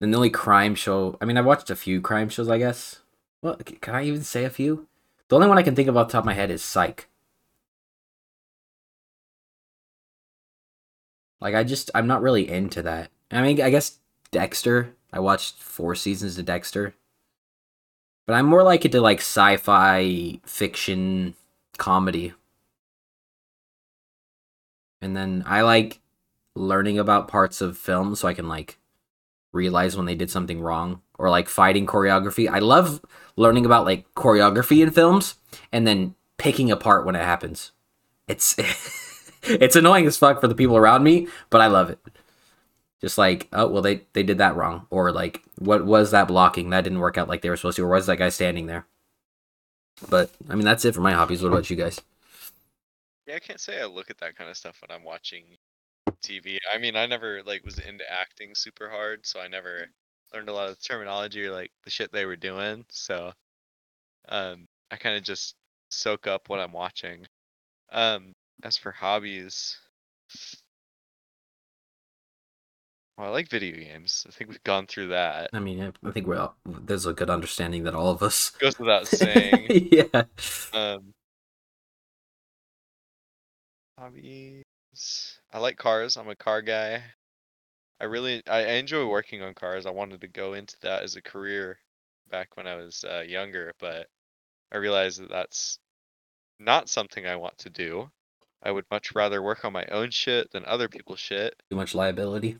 And the only crime show... I mean, I watched a few crime shows, I guess. Well, can I even say a few? The only one I can think of off the top of my head is Psych. Like, I just, I'm not really into that. I mean, I guess Dexter. I watched four seasons of Dexter. But I'm more like into, like, sci-fi, fiction, comedy. And then I like learning about parts of film so I can, like, realize when they did something wrong. Or, like, fighting choreography. I love learning about, like, choreography in films and then picking apart when it happens. It's... It's annoying as fuck for the people around me, but I love it. Just like, oh, well, they, they did that wrong. Or like, what was that blocking? That didn't work out like they were supposed to. Or was that guy standing there? But, I mean, that's it for my hobbies. What about you guys? Yeah, I can't say I look at that kind of stuff when I'm watching T V. I mean, I never like was into acting super hard, so I never learned a lot of the terminology or like the shit they were doing. So um, I kind of just soak up what I'm watching. Um, As for hobbies, well, I like video games. I think we've gone through that. I mean, I think we're all, there's a good understanding that all of us goes without saying. Yeah. Um, hobbies. I like cars. I'm a car guy. I really I enjoy working on cars. I wanted to go into that as a career back when I was uh, younger, but I realized that that's not something I want to do. I would much rather work on my own shit than other people's shit. Too much liability?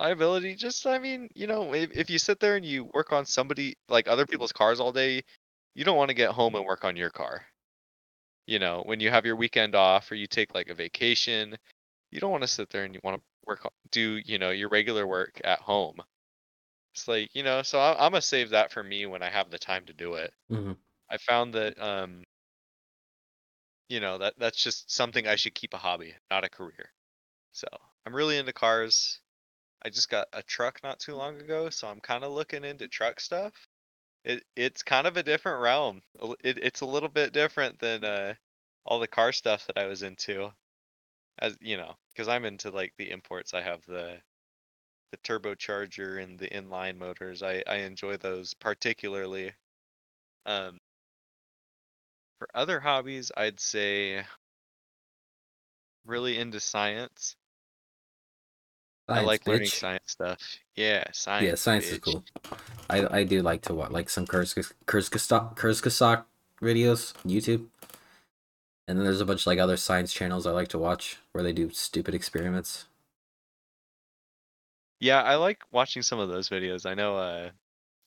Liability, just, I mean, you know, if, if you sit there and you work on somebody, like, other people's cars all day, you don't want to get home and work on your car. You know, when you have your weekend off or you take, like, a vacation, you don't want to sit there and you want to work, do, you know, your regular work at home. It's like, you know, so I, I'm going to save that for me when I have the time to do it. Mm-hmm. I found that, um... you know, that that's just something I should keep a hobby, not a career. So I'm really into cars. I just got a truck not too long ago, so I'm kind of looking into truck stuff. It It's kind of a different realm. It It's a little bit different than uh, all the car stuff that I was into. as you know, because I'm into like the imports. I have the the turbocharger and the inline motors. I, I enjoy those particularly. Um, for other hobbies, I'd say really into science. Science, I like bitch. learning science stuff. Yeah, science. Yeah, science bitch. is cool. I I do like to watch like some Kurzgesagt Kurzgesagt videos on YouTube, and then there's a bunch of like other science channels I like to watch where they do stupid experiments. Yeah, I like watching some of those videos. I know uh,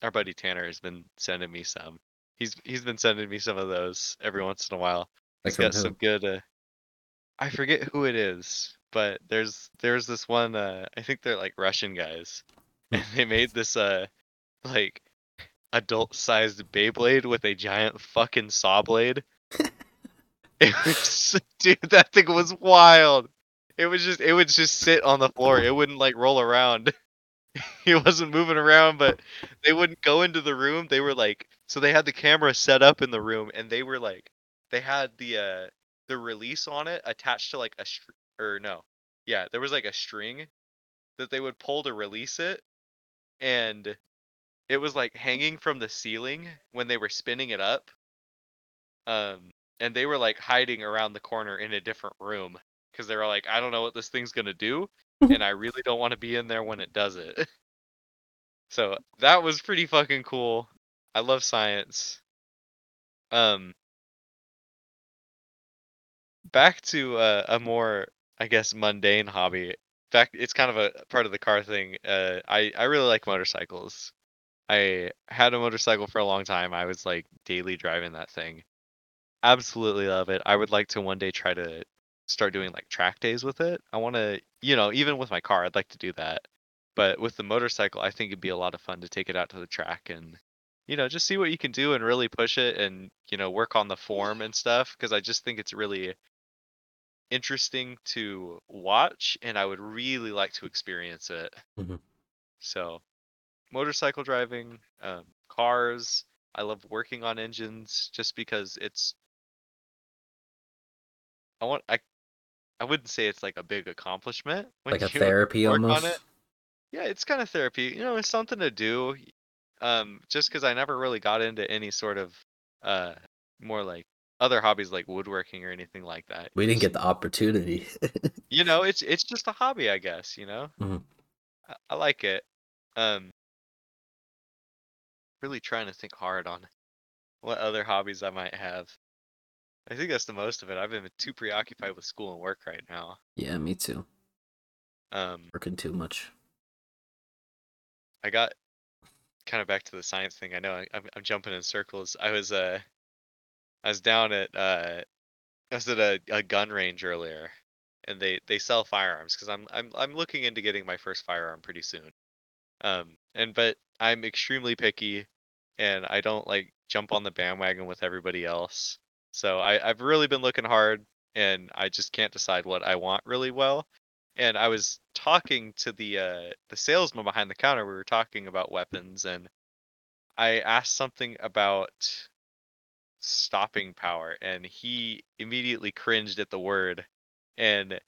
our buddy Tanner has been sending me some. He's he's been sending me some of those every once in a while. He's like got some good. Uh, I forget who it is. But there's there's this one, uh, I think they're like Russian guys, and they made this uh, like adult-sized Beyblade with a giant fucking saw blade. It was, dude, that thing was wild. It was just it would just sit on the floor. It wouldn't like roll around. It wasn't moving around, but they wouldn't go into the room. They were like, so they had the camera set up in the room, and they were like, they had the uh, the release on it attached to like a. Str- Or no, yeah, there was like a string that they would pull to release it, and it was like hanging from the ceiling when they were spinning it up. Um, and they were like hiding around the corner in a different room because they were like, I don't know what this thing's gonna do, and I really don't want to be in there when it does it. So that was pretty fucking cool. I love science. Um, back to uh, a more. I guess mundane hobby. In fact, it's kind of a part of the car thing. Uh, I, I really like motorcycles. I had a motorcycle for a long time. I was like daily driving that thing. Absolutely love it. I would like to one day try to start doing like track days with it. I want to, you know, even with my car, I'd like to do that. But with the motorcycle, I think it'd be a lot of fun to take it out to the track and, you know, just see what you can do and really push it and, you know, work on the form and stuff. Because I just think it's really interesting to watch, and I would really like to experience it. Mm-hmm. So motorcycle driving, um, cars, I love working on engines just because it's I want I I wouldn't say it's like a big accomplishment when like a you therapy work almost on it. Yeah, it's kind of therapy, you know, it's something to do. Um, just because I never really got into any sort of uh more like other hobbies like woodworking or anything like that. We didn't get the opportunity. You know, it's it's just a hobby, I guess, you know? Mm-hmm. I, I like it. Um, really trying to think hard on what other hobbies I might have. I think that's the most of it. I've been too preoccupied with school and work right now. Yeah, me too. Um, Working too much. I got kind of back to the science thing. I know I, I'm, I'm jumping in circles. I was... Uh, I was down at uh, I was at a, a gun range earlier, and they, they sell firearms because I'm I'm I'm looking into getting my first firearm pretty soon, um and but I'm extremely picky, and I don't like jump on the bandwagon with everybody else. So I I've really been looking hard, and I just can't decide what I want really well. And I was talking to the uh, the salesman behind the counter. We were talking about weapons, and I asked something about stopping power, and he immediately cringed at the word and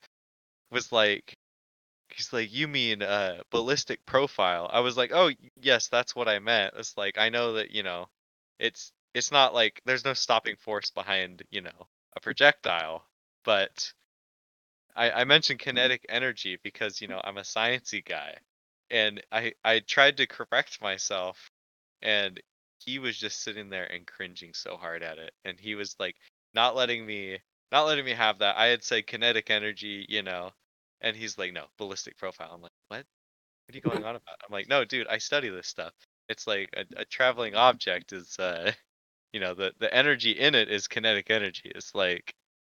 was like, he's like, you mean uh ballistic profile? I was like, oh yes, that's what I meant. It's like, I know that, you know, it's it's not like there's no stopping force behind, you know, a projectile, but I, I mentioned kinetic energy because, you know, I'm a sciencey guy, and I I tried to correct myself, and he was just sitting there and cringing so hard at it. And he was like, not letting me, not letting me have that. I had said kinetic energy, you know, and he's like, no, ballistic profile. I'm like, what? What are you going on about? I'm like, no, dude, I study this stuff. It's like a, a traveling object is, uh, you know, the, the energy in it is kinetic energy. It's like,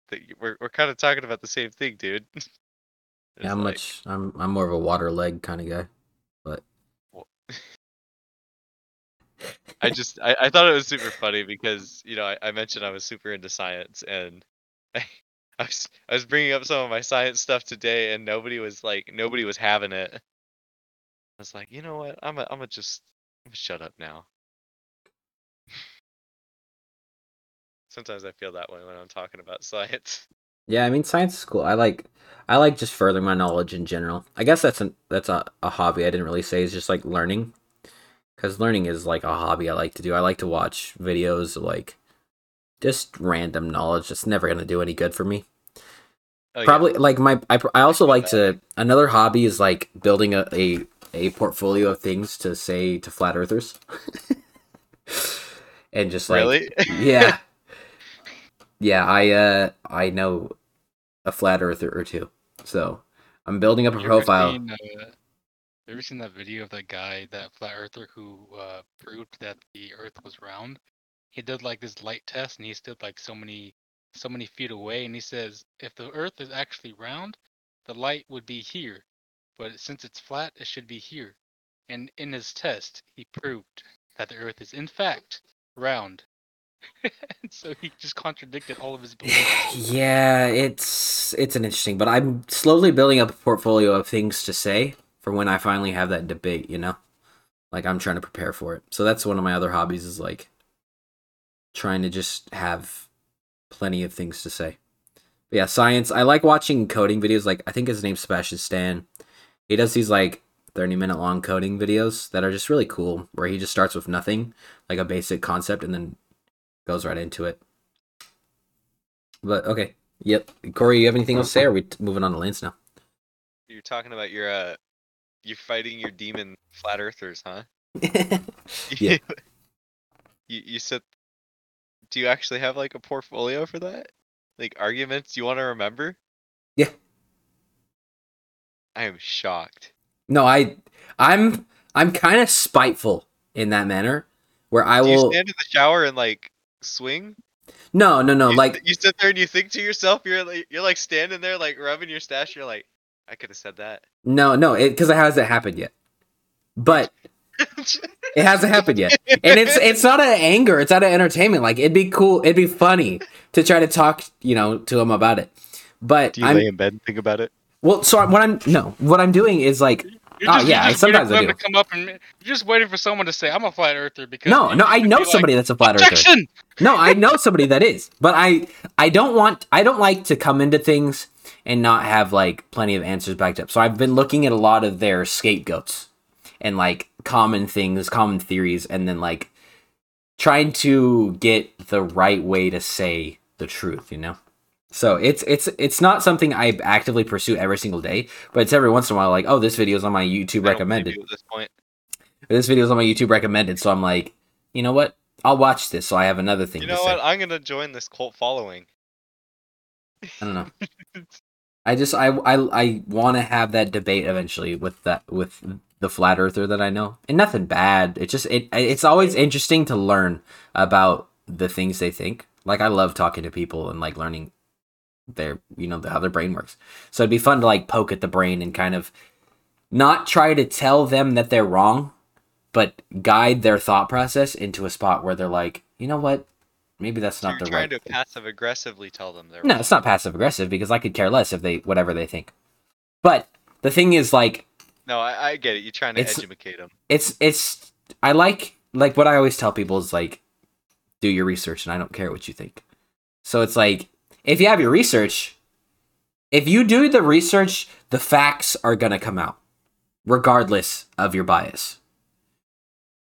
the, we're we're kind of talking about the same thing, dude. Yeah, I'm like, much, I'm, I'm more of a water leg kind of guy, but. Well, I just I, I thought it was super funny because, you know, I, I mentioned I was super into science, and I, I was I was bringing up some of my science stuff today, and nobody was like nobody was having it. I was like, you know what? I'm a, I'm a just I'm a shut up now. Sometimes I feel that way when I'm talking about science. Yeah, I mean, science is cool. I like, I like just furthering my knowledge in general. I guess that's an that's a, a hobby. I didn't really say it's just like learning, because learning is like a hobby I like to do. I like to watch videos of like just random knowledge that's never gonna do any good for me. Oh, yeah. Probably like my I I also I like that. to another hobby is like building a a, a portfolio of things to say to flat earthers, and just like really? yeah. Yeah, I uh I know a flat earther or two, so I'm building up a you profile. Have uh, you ever seen that video of that guy, that flat earther who uh, proved that the Earth was round? He did like this light test, and he stood like so many, so many feet away, and he says, if the Earth is actually round, the light would be here, but since it's flat, it should be here. And in his test, he proved that the Earth is in fact round. So he just contradicted all of his beliefs. Yeah, it's it's an interesting, but I'm slowly building up a portfolio of things to say for when I finally have that debate, you know? Like, I'm trying to prepare for it. So that's one of my other hobbies, is like trying to just have plenty of things to say. But yeah, science. I like watching coding videos. Like, I think his name's Sebastian Stan. He does these like thirty minute long coding videos that are just really cool, where he just starts with nothing, like a basic concept, and then goes right into it. But okay, yep. Corey, you have anything else to say, or are we t- moving on to Lance now? You're talking about your uh, you're fighting your demon flat earthers, huh? Yeah. you you said, do you actually have like a portfolio for that? Like arguments you want to remember? Yeah. I am shocked. No, I, I'm, I'm kind of spiteful in that manner, where I do will you stand in the shower and like. swing no no no you, like you sit there and you think to yourself, you're like you're like standing there like rubbing your stash, you're like, I could have said that. No no it because it hasn't happened yet, but it hasn't happened yet, and it's it's not out of anger, it's out of entertainment. Like, it'd be cool, it'd be funny to try to talk, you know, to him about it. But do you I'm, lay in bed and think about it? Well, so I'm, what I'm no what I'm doing is like, You're oh just, yeah, just sometimes I do. To come up and, you're just waiting for someone to say, "I'm a flat earther," because no, no, I know somebody like, that's a flat earther. No, I know somebody that is, but I, I don't want, I don't like to come into things and not have like plenty of answers backed up. So I've been looking at a lot of their scapegoats and like common things, common theories, and then like trying to get the right way to say the truth, you know. So it's it's it's not something I actively pursue every single day, but it's every once in a while like, oh, this video is on my YouTube recommended. At this point, this video is on my YouTube recommended, so I'm like, you know what? I'll watch this, so I have another thing. You know to what? Say. I'm gonna join this cult following. I don't know. I just I I I want to have that debate eventually with that with the flat earther that I know, and nothing bad. It just it it's always interesting to learn about the things they think. Like, I love talking to people and like learning their, you know, the, how their brain works. So it'd be fun to like poke at the brain and kind of not try to tell them that they're wrong, but guide their thought process into a spot where they're like, you know what, maybe that's so not the right. You're trying to passive aggressively tell them they're wrong. No, it's not passive aggressive, because I could care less if they whatever they think. But the thing is, like, no, I, I get it. You're trying to educate them. It's it's I like like what I always tell people is like, do your research, and I don't care what you think. So it's like, if you have your research, if you do the research, the facts are going to come out, regardless of your bias.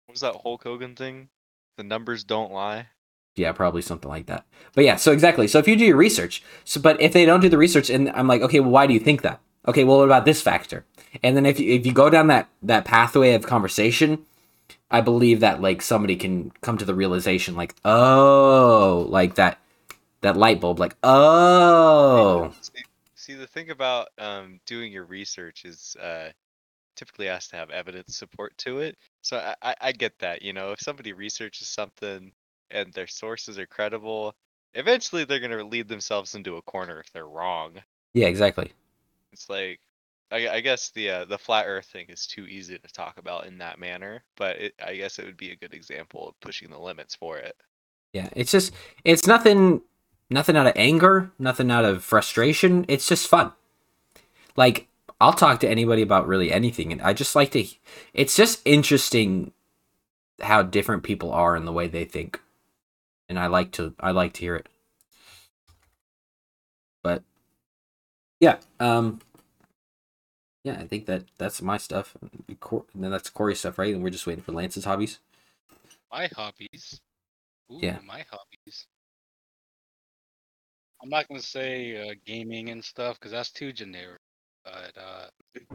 What was that Hulk Hogan thing? The numbers don't lie? Yeah, probably something like that. But yeah, so exactly. So if you do your research, so but if they don't do the research, and I'm like, okay, well, why do you think that? Okay, well, what about this factor? And then if you, if you go down that, that pathway of conversation, I believe that like somebody can come to the realization like, oh, like that. That light bulb, like, oh. See, see the thing about um, doing your research is uh, typically has to have evidence support to it. So I, I, I get that, you know, if somebody researches something and their sources are credible, eventually they're going to lead themselves into a corner if they're wrong. Yeah, exactly. It's like, I, I guess the uh, the flat Earth thing is too easy to talk about in that manner, but it, I guess it would be a good example of pushing the limits for it. Yeah, it's just, it's nothing. Nothing out of anger, nothing out of frustration. It's just fun. Like, I'll talk to anybody about really anything, and I just like to. It's just interesting how different people are and the way they think, and I like to. I like to hear it. But yeah, um, yeah, I think that that's my stuff. And then that's Corey's stuff, right? And we're just waiting for Lance's hobbies. My hobbies? Ooh, yeah. My hobbies. I'm not going to say uh, gaming and stuff because that's too generic. But,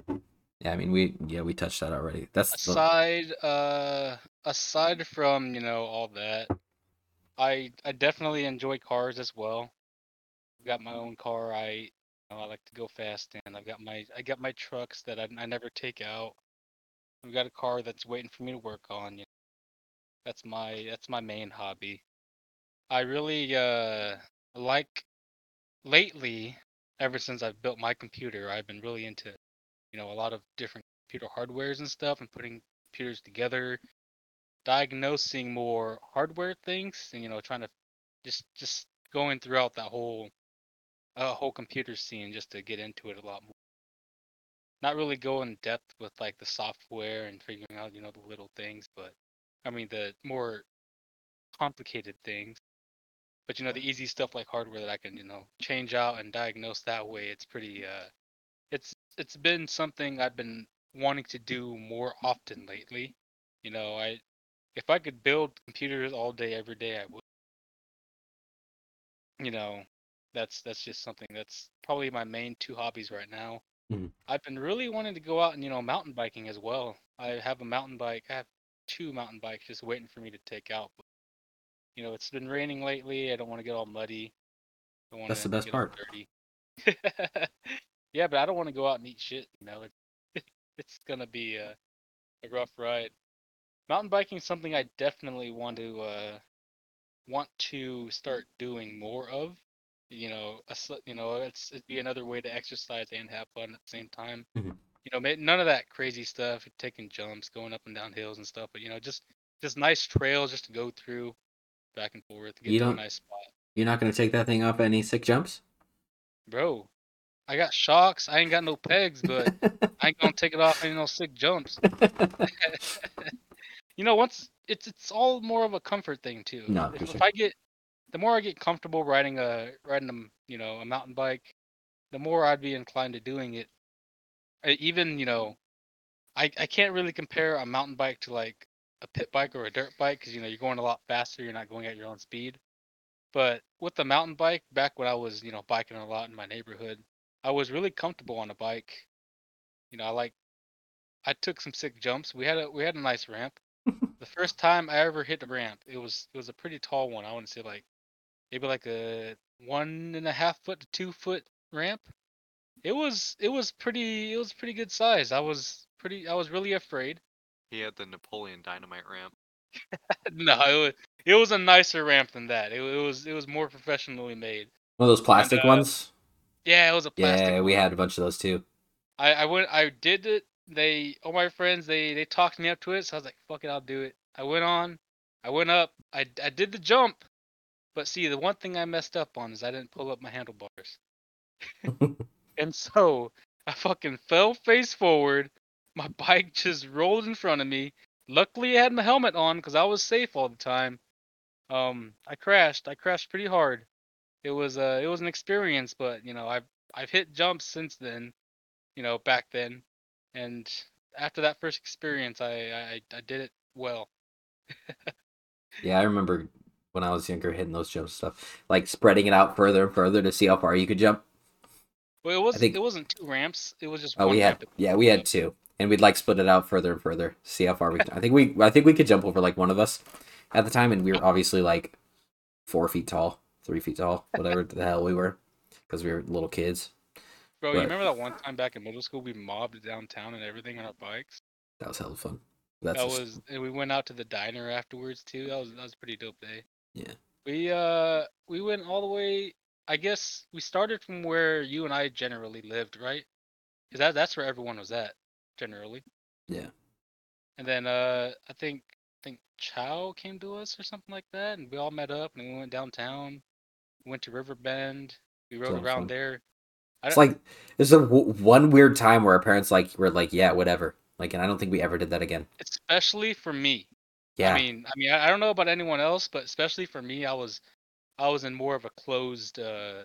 uh, yeah, I mean, we yeah we touched that already. That's aside the... uh aside from you know all that, I I definitely enjoy cars as well. I've got my own car. I you know, I like to go fast, and I've got my I got my trucks that I, I never take out. I've got a car that's waiting for me to work on. You know? That's my that's my main hobby. I really uh like lately. Ever since I've built my computer, I've been really into, you know, a lot of different computer hardwares and stuff, and putting computers together, diagnosing more hardware things, and you know, trying to just just going throughout that whole uh, whole computer scene just to get into it a lot more. Not really go in depth with like the software and figuring out you know the little things, but I mean the more complicated things. But, you know, the easy stuff like hardware that I can, you know, change out and diagnose that way, it's pretty, uh, it's it's been something I've been wanting to do more often lately. You know, I if I could build computers all day, every day, I would. You know, that's that's just something that's probably my main two hobbies right now. Mm-hmm. I've been really wanting to go out and, you know, mountain biking as well. I have a mountain bike. I have two mountain bikes just waiting for me to take out. But you know, it's been raining lately. I don't want to get all muddy. I don't want That's to the best get part. All dirty. Yeah, but I don't want to go out and eat shit. You know, it, it's going to be a, a rough ride. Mountain biking is something I definitely want to uh, want to start doing more of. You know, a, you know, it's it'd be another way to exercise and have fun at the same time. Mm-hmm. You know, none of that crazy stuff, taking jumps, going up and down hills and stuff. But you know, just just nice trails just to go through. Back and forth, get you to don't, a nice spot. You're not gonna take that thing up any sick jumps, bro. I got shocks. I ain't got no pegs, but I ain't gonna take it off any no sick jumps. You know, once it's it's all more of a comfort thing too. No, if, sure. if I get the more I get comfortable riding a riding a you know a mountain bike, the more I'd be inclined to doing it. I, even you know, I I can't really compare a mountain bike to like a pit bike or a dirt bike because you know you're going a lot faster, you're not going at your own speed. But with the mountain bike, back when I was you know biking a lot in my neighborhood, I was really comfortable on a bike. You know, I like I took some sick jumps. We had a we had a nice ramp. The first time I ever hit the ramp, it was it was a pretty tall one. I want to say like maybe like a one and a half foot to two foot ramp. It was it was pretty it was pretty good size. I was pretty I was really afraid. He had the Napoleon Dynamite ramp. No, it was, it was a nicer ramp than that. It, it was it was more professionally made. One of those plastic and, uh, ones? Yeah, it was a plastic. Yeah, we one. had a bunch of those too. I, I went I did it. They all my friends they, they talked me up to it, so I was like, fuck it, I'll do it. I went on, I went up, I I did the jump. But see, the one thing I messed up on is I didn't pull up my handlebars. And so I fucking fell face forward. My bike just rolled in front of me. Luckily, I had my helmet on because I was safe all the time. Um, I crashed. I crashed pretty hard. It was uh, it was an experience, but you know, I've I've hit jumps since then. You know, back then, and after that first experience, I I, I did it well. Yeah, I remember when I was younger hitting those jumps stuff, like spreading it out further and further to see how far you could jump. Well, it wasn't. Think... It wasn't two ramps. It was just. Oh, one we had. Ramp yeah, we had two. And we'd like split it out further and further, see how far we. I think we, I think we could jump over like one of us, at the time, and we were obviously like four feet tall, three feet tall, whatever the hell we were, because we were little kids. Bro, but, you remember that one time back in middle school we mobbed downtown and everything on our bikes? That was hella fun. That's that just... was, and we went out to the diner afterwards too. That was that was a pretty dope day. Yeah. We uh we went all the way. I guess we started from where you and I generally lived, right? Because that that's where everyone was at. Generally, yeah. And then uh, I think I think Chow came to us or something like that, and we all met up, and we went downtown, went to Riverbend, we rode around fun. There. I it's like there's a w- one weird time where our parents like were like, yeah, whatever. Like, and I don't think we ever did that again. Especially for me. Yeah. I mean, I mean, I don't know about anyone else, but especially for me, I was, I was in more of a closed, uh,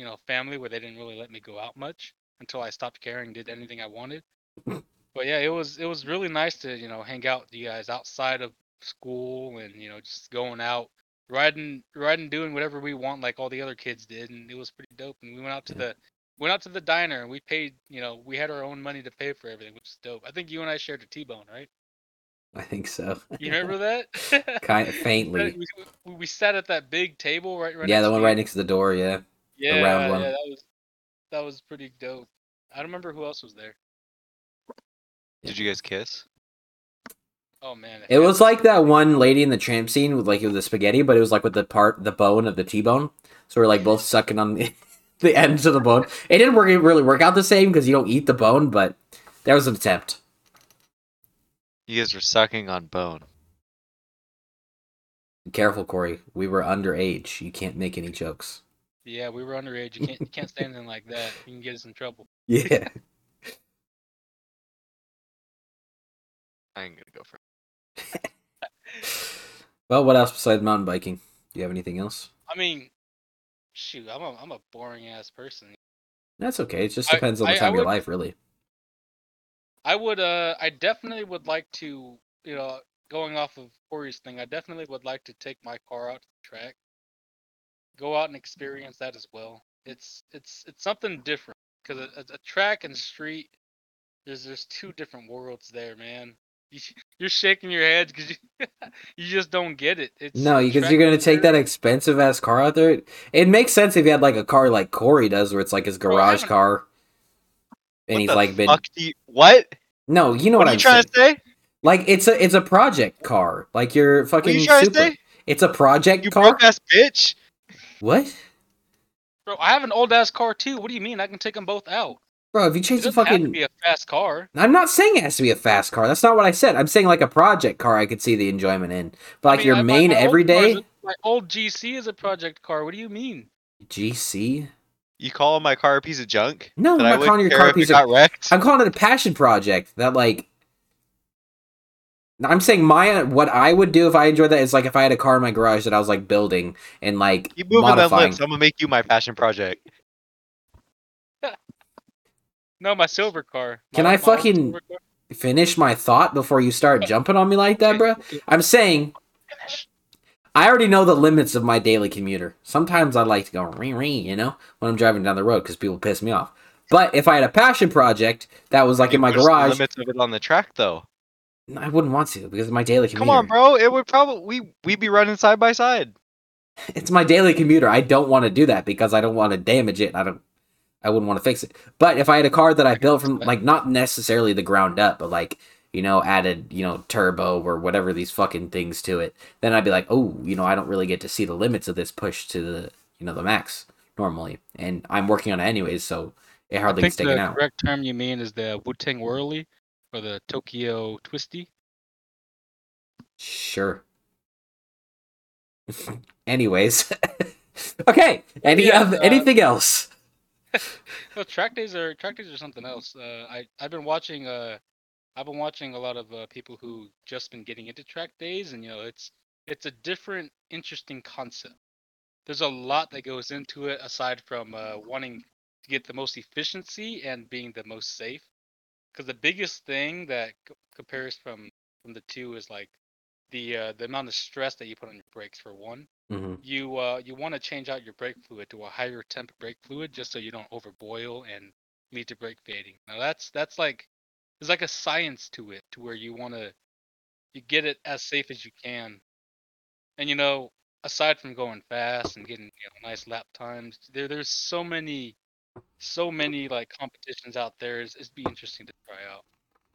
you know, family where they didn't really let me go out much until I stopped caring, did anything I wanted. But yeah, it was it was really nice to, you know, hang out with you guys outside of school and, you know, just going out, riding, riding, doing whatever we want like all the other kids did, and it was pretty dope. And we went out to the went out to the diner, and we paid, you know, we had our own money to pay for everything, which is dope. I think you and I shared a T-bone, right? I think so. You remember that? Kind of faintly. We, we, we sat at that big table right. right yeah, the one right next to the door. Yeah. Yeah, the round one. yeah, that was that was pretty dope. I don't remember who else was there. Did you guys kiss? Oh man, it was like that one lady in the tramp scene with like it was the spaghetti, but it was like with the part the bone of the T-bone. So we're like both sucking on the, the ends of the bone. It didn't work. It really work out the same because you don't eat the bone, but there was an attempt. You guys were sucking on bone. Careful, Corey. We were underage. You can't make any jokes. Yeah, we were underage. You can't, you can't say anything like that. You can get us in trouble. Yeah. I ain't gonna go for it. Well, what else besides mountain biking? Do you have anything else? I mean, shoot, I'm a, I'm a boring ass person. That's okay. It just depends I, on the I, time I would... of your life, really. I would, uh, I definitely would like to, you know, going off of Corey's thing, I definitely would like to take my car out to the track, go out and experience that as well. It's, it's, it's something different because a, a track and street, there's, there's two different worlds there, man. You, you're shaking your head because you, you just don't get it. It's no, because you're gonna take that expensive ass car out there. It makes sense if you had like a car like Corey does, where it's like his garage car. And what he's the like been you, what? No, you know what, what are you I'm trying saying. to say? Like it's a it's a project car. Like you're fucking. What are you trying super. to say? It's a project you car. You broke ass bitch. What? Bro, I have an old ass car too. What do you mean? I can take them both out. Bro, if you change the fucking. It doesn't have to be a fast car. I'm not saying it has to be a fast car. That's not what I said. I'm saying like a project car. I could see the enjoyment in, but like I mean, your I, main everyday. Cars, my old G C is a project car. What do you mean? G C. You call my car a piece of junk? No, I'm not calling your car a piece of junk. I'm calling it a passion project that, like, I'm saying my what I would do if I enjoyed that is like if I had a car in my garage that I was like building and like keep moving modifying. Them lips. I'm gonna make you my passion project. No, my silver car. My Can I fucking car? finish my thought before you start jumping on me like that, bro? I'm saying. I already know the limits of my daily commuter. Sometimes I like to go ring ring, you know, when I'm driving down the road because people piss me off. But if I had a passion project that was like it in my garage, the limits of it on the track though. I wouldn't want to because of my daily commuter. Come on, bro! It would probably we we'd be running side by side. It's my daily commuter. I don't want to do that because I don't want to damage it. I don't. I wouldn't want to fix it. But if I had a car that I, I built from like not necessarily the ground up, but like. You know, added, you know, turbo or whatever these fucking things to it, then I'd be like, oh, you know, I don't really get to see the limits of this push to the, you know, the max normally. And I'm working on it anyways, so it hardly is taken out. I think the correct term you mean is the Wu-Tang Whirly or the Tokyo Twisty? Sure. Anyways. Okay. Any yeah, other, uh, anything else? No, track days are, track days are something else. Uh, I, I've been watching... Uh, I've been watching a lot of uh, people who just been getting into track days, and you know it's it's a different, interesting concept. There's a lot that goes into it aside from uh, wanting to get the most efficiency and being the most safe. Because the biggest thing that c- compares from, from the two is like the uh, the amount of stress that you put on your brakes. For one, mm-hmm. you uh, you want to change out your brake fluid to a higher temp brake fluid just so you don't overboil and lead to brake fading. Now that's that's like There's like a science to it, to where you want to you get it as safe as you can. And, you know, aside from going fast and getting you know, nice lap times, there there's so many, so many, like, competitions out there. It's, it'd be interesting to try out.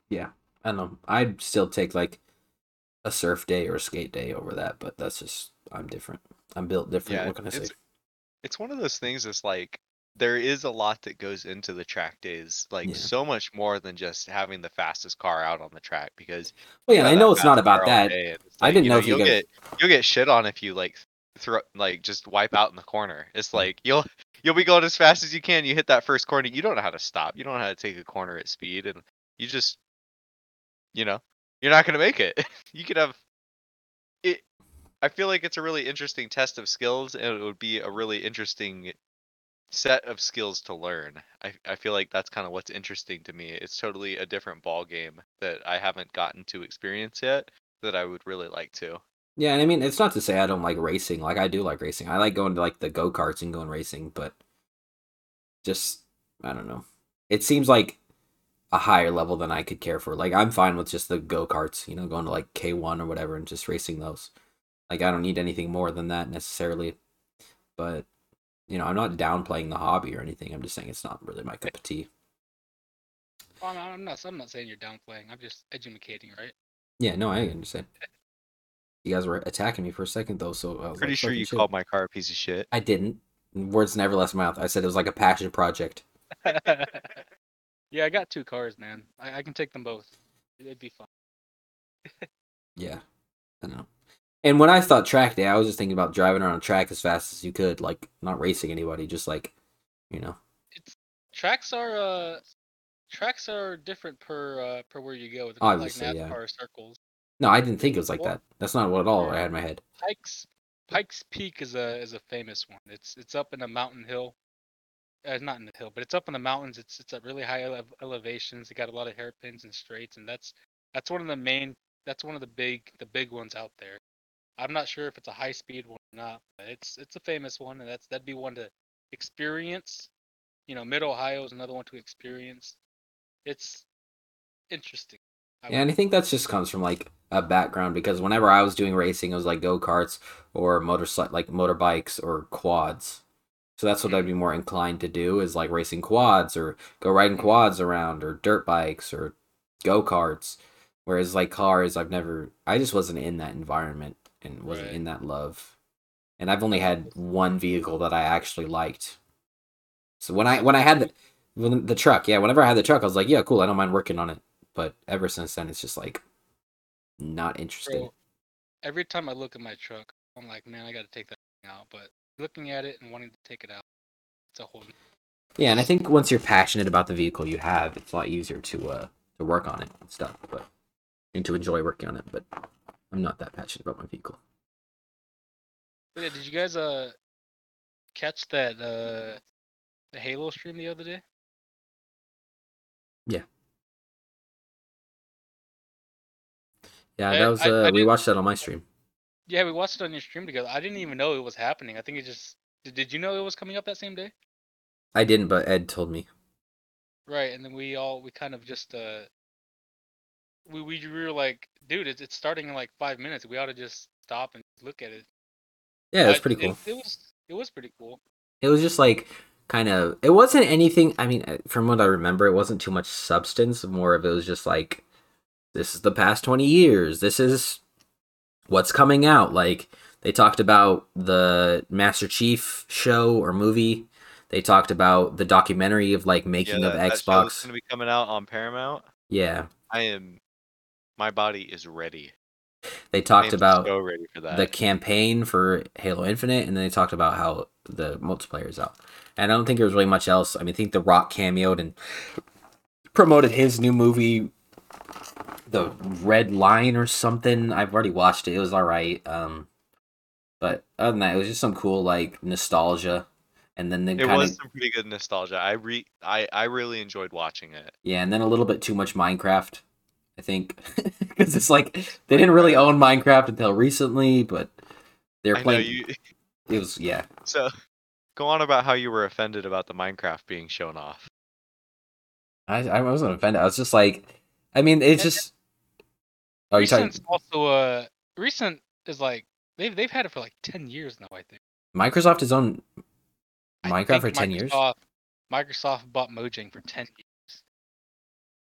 Yeah, I don't know. I'd still take, like, a surf day or a skate day over that, but that's just, I'm different. I'm built different. Yeah, what can I say? It's one of those things that's, like, there is a lot that goes into the track days, like yeah. so much more than just having the fastest car out on the track. Because well, yeah, you know, I know it's not about that. Like, I didn't you know, know if you'll you guys... get you'll get shit on if you like throw like just wipe out in the corner. It's like you'll you'll be going as fast as you can. You hit that first corner, you don't know how to stop. You don't know how to take a corner at speed, and you just you know you're not gonna make it. You could have it. I feel like it's a really interesting test of skills, and it would be a really interesting set of skills to learn. I I feel like that's kind of what's interesting to me. It's totally a different ball game that I haven't gotten to experience yet that I would really like to. Yeah, and I mean, it's not to say I don't like racing. Like, I do like racing. I like going to, like, the go-karts and going racing, but just, I don't know. It seems like a higher level than I could care for. Like, I'm fine with just the go-karts, you know, going to, like, K one or whatever and just racing those. Like, I don't need anything more than that necessarily. But, you know, I'm not downplaying the hobby or anything. I'm just saying it's not really my cup of tea. Well, I'm not, I'm not saying you're downplaying. I'm just educating, right? Yeah, no, I understand. You guys were attacking me for a second, though, so I was pretty like, sure you shit. called my car a piece of shit. I didn't. Words never left my mouth. I said it was like a passion project. Yeah, I got two cars, man. I, I can take them both. It'd be fun. Yeah, I know. And when I thought track day, I was just thinking about driving around a track as fast as you could, like not racing anybody, just like, you know. It's, tracks are uh, tracks are different per uh, per where you go. They're not like NASCAR yeah. circles. No, I didn't think it was like that. That's not what at all I had in my head. Pikes Pikes Peak is a is a famous one. It's it's up in a mountain hill. Uh, not in the hill, but it's up in the mountains. It's it's at really high ele- elevations. It got a lot of hairpins and straights, and that's that's one of the main. That's one of the big the big ones out there. I'm not sure if it's a high speed one or not, but it's it's a famous one, and that's that'd be one to experience. You know, Mid Ohio is another one to experience. It's interesting. Yeah, and I think that just comes from, like, a background, because whenever I was doing racing, it was, like, go-karts or motorcycle, like, motorbikes or quads. So that's what I'd be more inclined to do is, like, racing quads or go riding quads around or dirt bikes or go-karts. Whereas, like, cars, I've never... I just wasn't in that environment and wasn't right. in that love. And I've only had one vehicle that I actually liked. So when I when I had the, when the truck, yeah, whenever I had the truck, I was like, yeah, cool, I don't mind working on it. But ever since then, it's just, like, not interesting. Bro, every time I look at my truck, I'm like, man, I got to take that thing out. But looking at it and wanting to take it out, it's a whole... Yeah, and I think once you're passionate about the vehicle you have, it's a lot easier to uh to work on it and stuff, but and to enjoy working on it. But I'm not that passionate about my vehicle. Yeah, did you guys uh catch that uh the Halo stream the other day? Yeah. Yeah, that was uh, I, I we watched that on my stream. Yeah, we watched it on your stream together. I didn't even know it was happening. I think it just did, did you know it was coming up that same day? I didn't, but Ed told me. Right, and then we all we kind of just uh we we were like, dude, it's it's starting in like five minutes. We ought to just stop and look at it. Yeah, it was pretty cool. It, it was it was pretty cool. It was just like kind of it wasn't anything. I mean, from what I remember, it wasn't too much substance. More of it was just like, this is the past twenty years. This is what's coming out. Like, they talked about the Master Chief show or movie. They talked about the documentary of, like, making yeah, that, of Xbox. That show's going to be coming out on Paramount. Yeah. I am... My body is ready. They talked about so ready for that. The campaign for Halo Infinite, and then they talked about how the multiplayer is out. And I don't think there was really much else. I mean, I think The Rock cameoed and promoted his new movie... The Red Line or something. I've already watched it. It was all right. Um, but other than that, it was just some cool like nostalgia, and then then it kinda... was some pretty good nostalgia. I re I, I really enjoyed watching it. Yeah, and then a little bit too much Minecraft, I think, because it's like they didn't really own Minecraft until recently, but they're playing. I know you... It was yeah. So go on about how you were offended about the Minecraft being shown off. I I wasn't offended. I was just like, I mean, it's just. Are you talking... also uh recent is like they've they've had it for like ten years now, I think. Microsoft has owned Minecraft for ten Microsoft, years. Microsoft bought Mojang for ten years.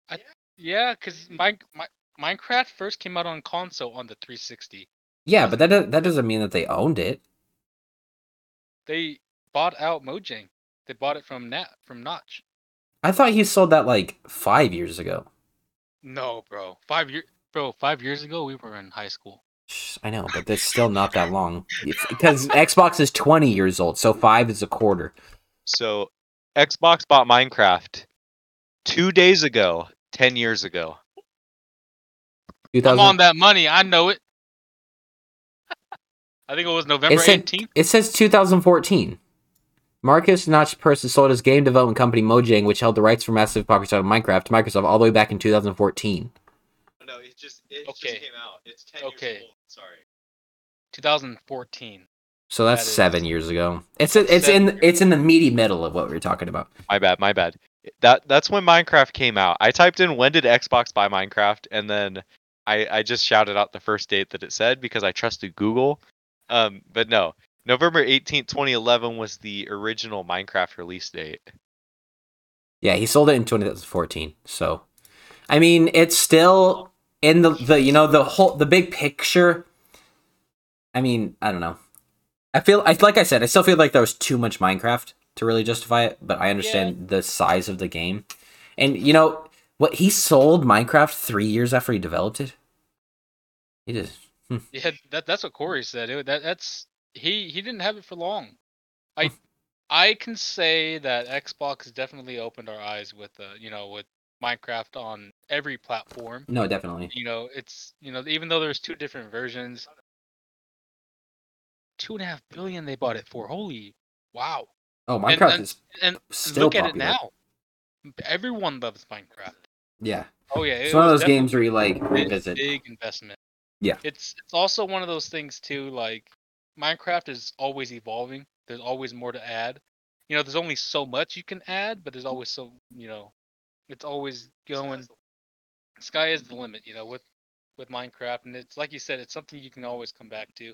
I, yeah, because my, my Minecraft first came out on console on the three sixty. Yeah, but that that doesn't mean that they owned it. They bought out Mojang. They bought it from Nat from Notch. I thought he sold that like five years ago. No, bro, five years. Bro, five years ago, we were in high school. I know, but that's still not that long. It's because Xbox is twenty years old, so five is a quarter. So, Xbox bought Minecraft two days ago, ten years ago. two thousand I'm on that money. I know it. I think it was November it said, eighteenth. It says two thousand fourteen. Marcus Notch Person sold his game development company Mojang, which held the rights for massive popular Minecraft, to Microsoft all the way back in two thousand fourteen. No, it just it okay. just came out. It's ten okay. years old. Sorry. two thousand fourteen. So that's that seven is, years ago. It's a, it's in it's in the meaty middle of what we were talking about. My bad, my bad. That that's when Minecraft came out. I typed in when did Xbox buy Minecraft, and then I, I just shouted out the first date that it said because I trusted Google. Um, but no, November eighteenth, twenty eleven was the original Minecraft release date. Yeah, he sold it in twenty fourteen. So, I mean, it's still in the, the you know the whole the big picture. I mean, I don't know. I feel I like I said, I still feel like there was too much Minecraft to really justify it, but I understand yeah. the size of the game. And you know what? He sold Minecraft three years after he developed it. He just hmm. yeah, that, that's what Corey said. It, that that's he he didn't have it for long. I hmm. I can say that Xbox definitely opened our eyes with uh, you know with Minecraft on every platform. No, definitely. You know it's you know even though there's two different versions. Two and a half billion they bought it for. Holy wow. Oh, Minecraft and, and, is and still look popular. At it now. Everyone loves Minecraft. Yeah. Oh yeah. It's it one of those games where you like revisit. Big investment. Yeah. It's it's also one of those things too, like Minecraft is always evolving. There's always more to add. You know, there's only so much you can add, but there's always so you know it's always going sky is the limit, you know, with with Minecraft, and it's like you said, it's something you can always come back to.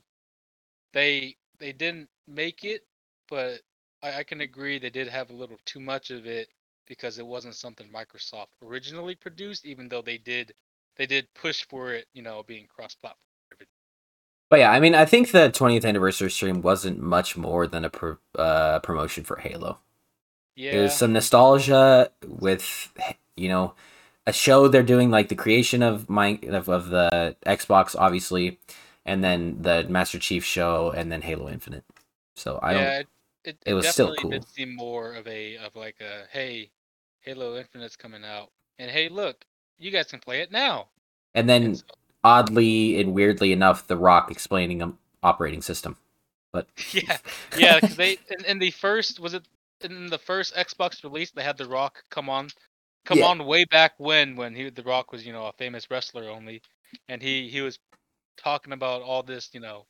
They they didn't make it, but I, I can agree they did have a little too much of it because it wasn't something Microsoft originally produced, even though they did they did push for it, you know, being cross-platform. But yeah, I mean, I think the twentieth anniversary stream wasn't much more than a pro, uh, promotion for Halo. Yeah. It was some nostalgia with, you know, a show they're doing, like the creation of my of, of the Xbox, obviously. And then the Master Chief show, and then Halo Infinite. So I don't. Yeah, it, it, it was still cool. It definitely did seem more of a of like a hey, Halo Infinite's coming out, and hey, look, you guys can play it now. And then, and so, oddly and weirdly enough, The Rock explaining an operating system. But yeah, yeah, because they in, in the first was it in the first Xbox release they had The Rock come on, come yeah. on way back when when he The Rock was you know a famous wrestler only, and he he was. Talking about all this, you know,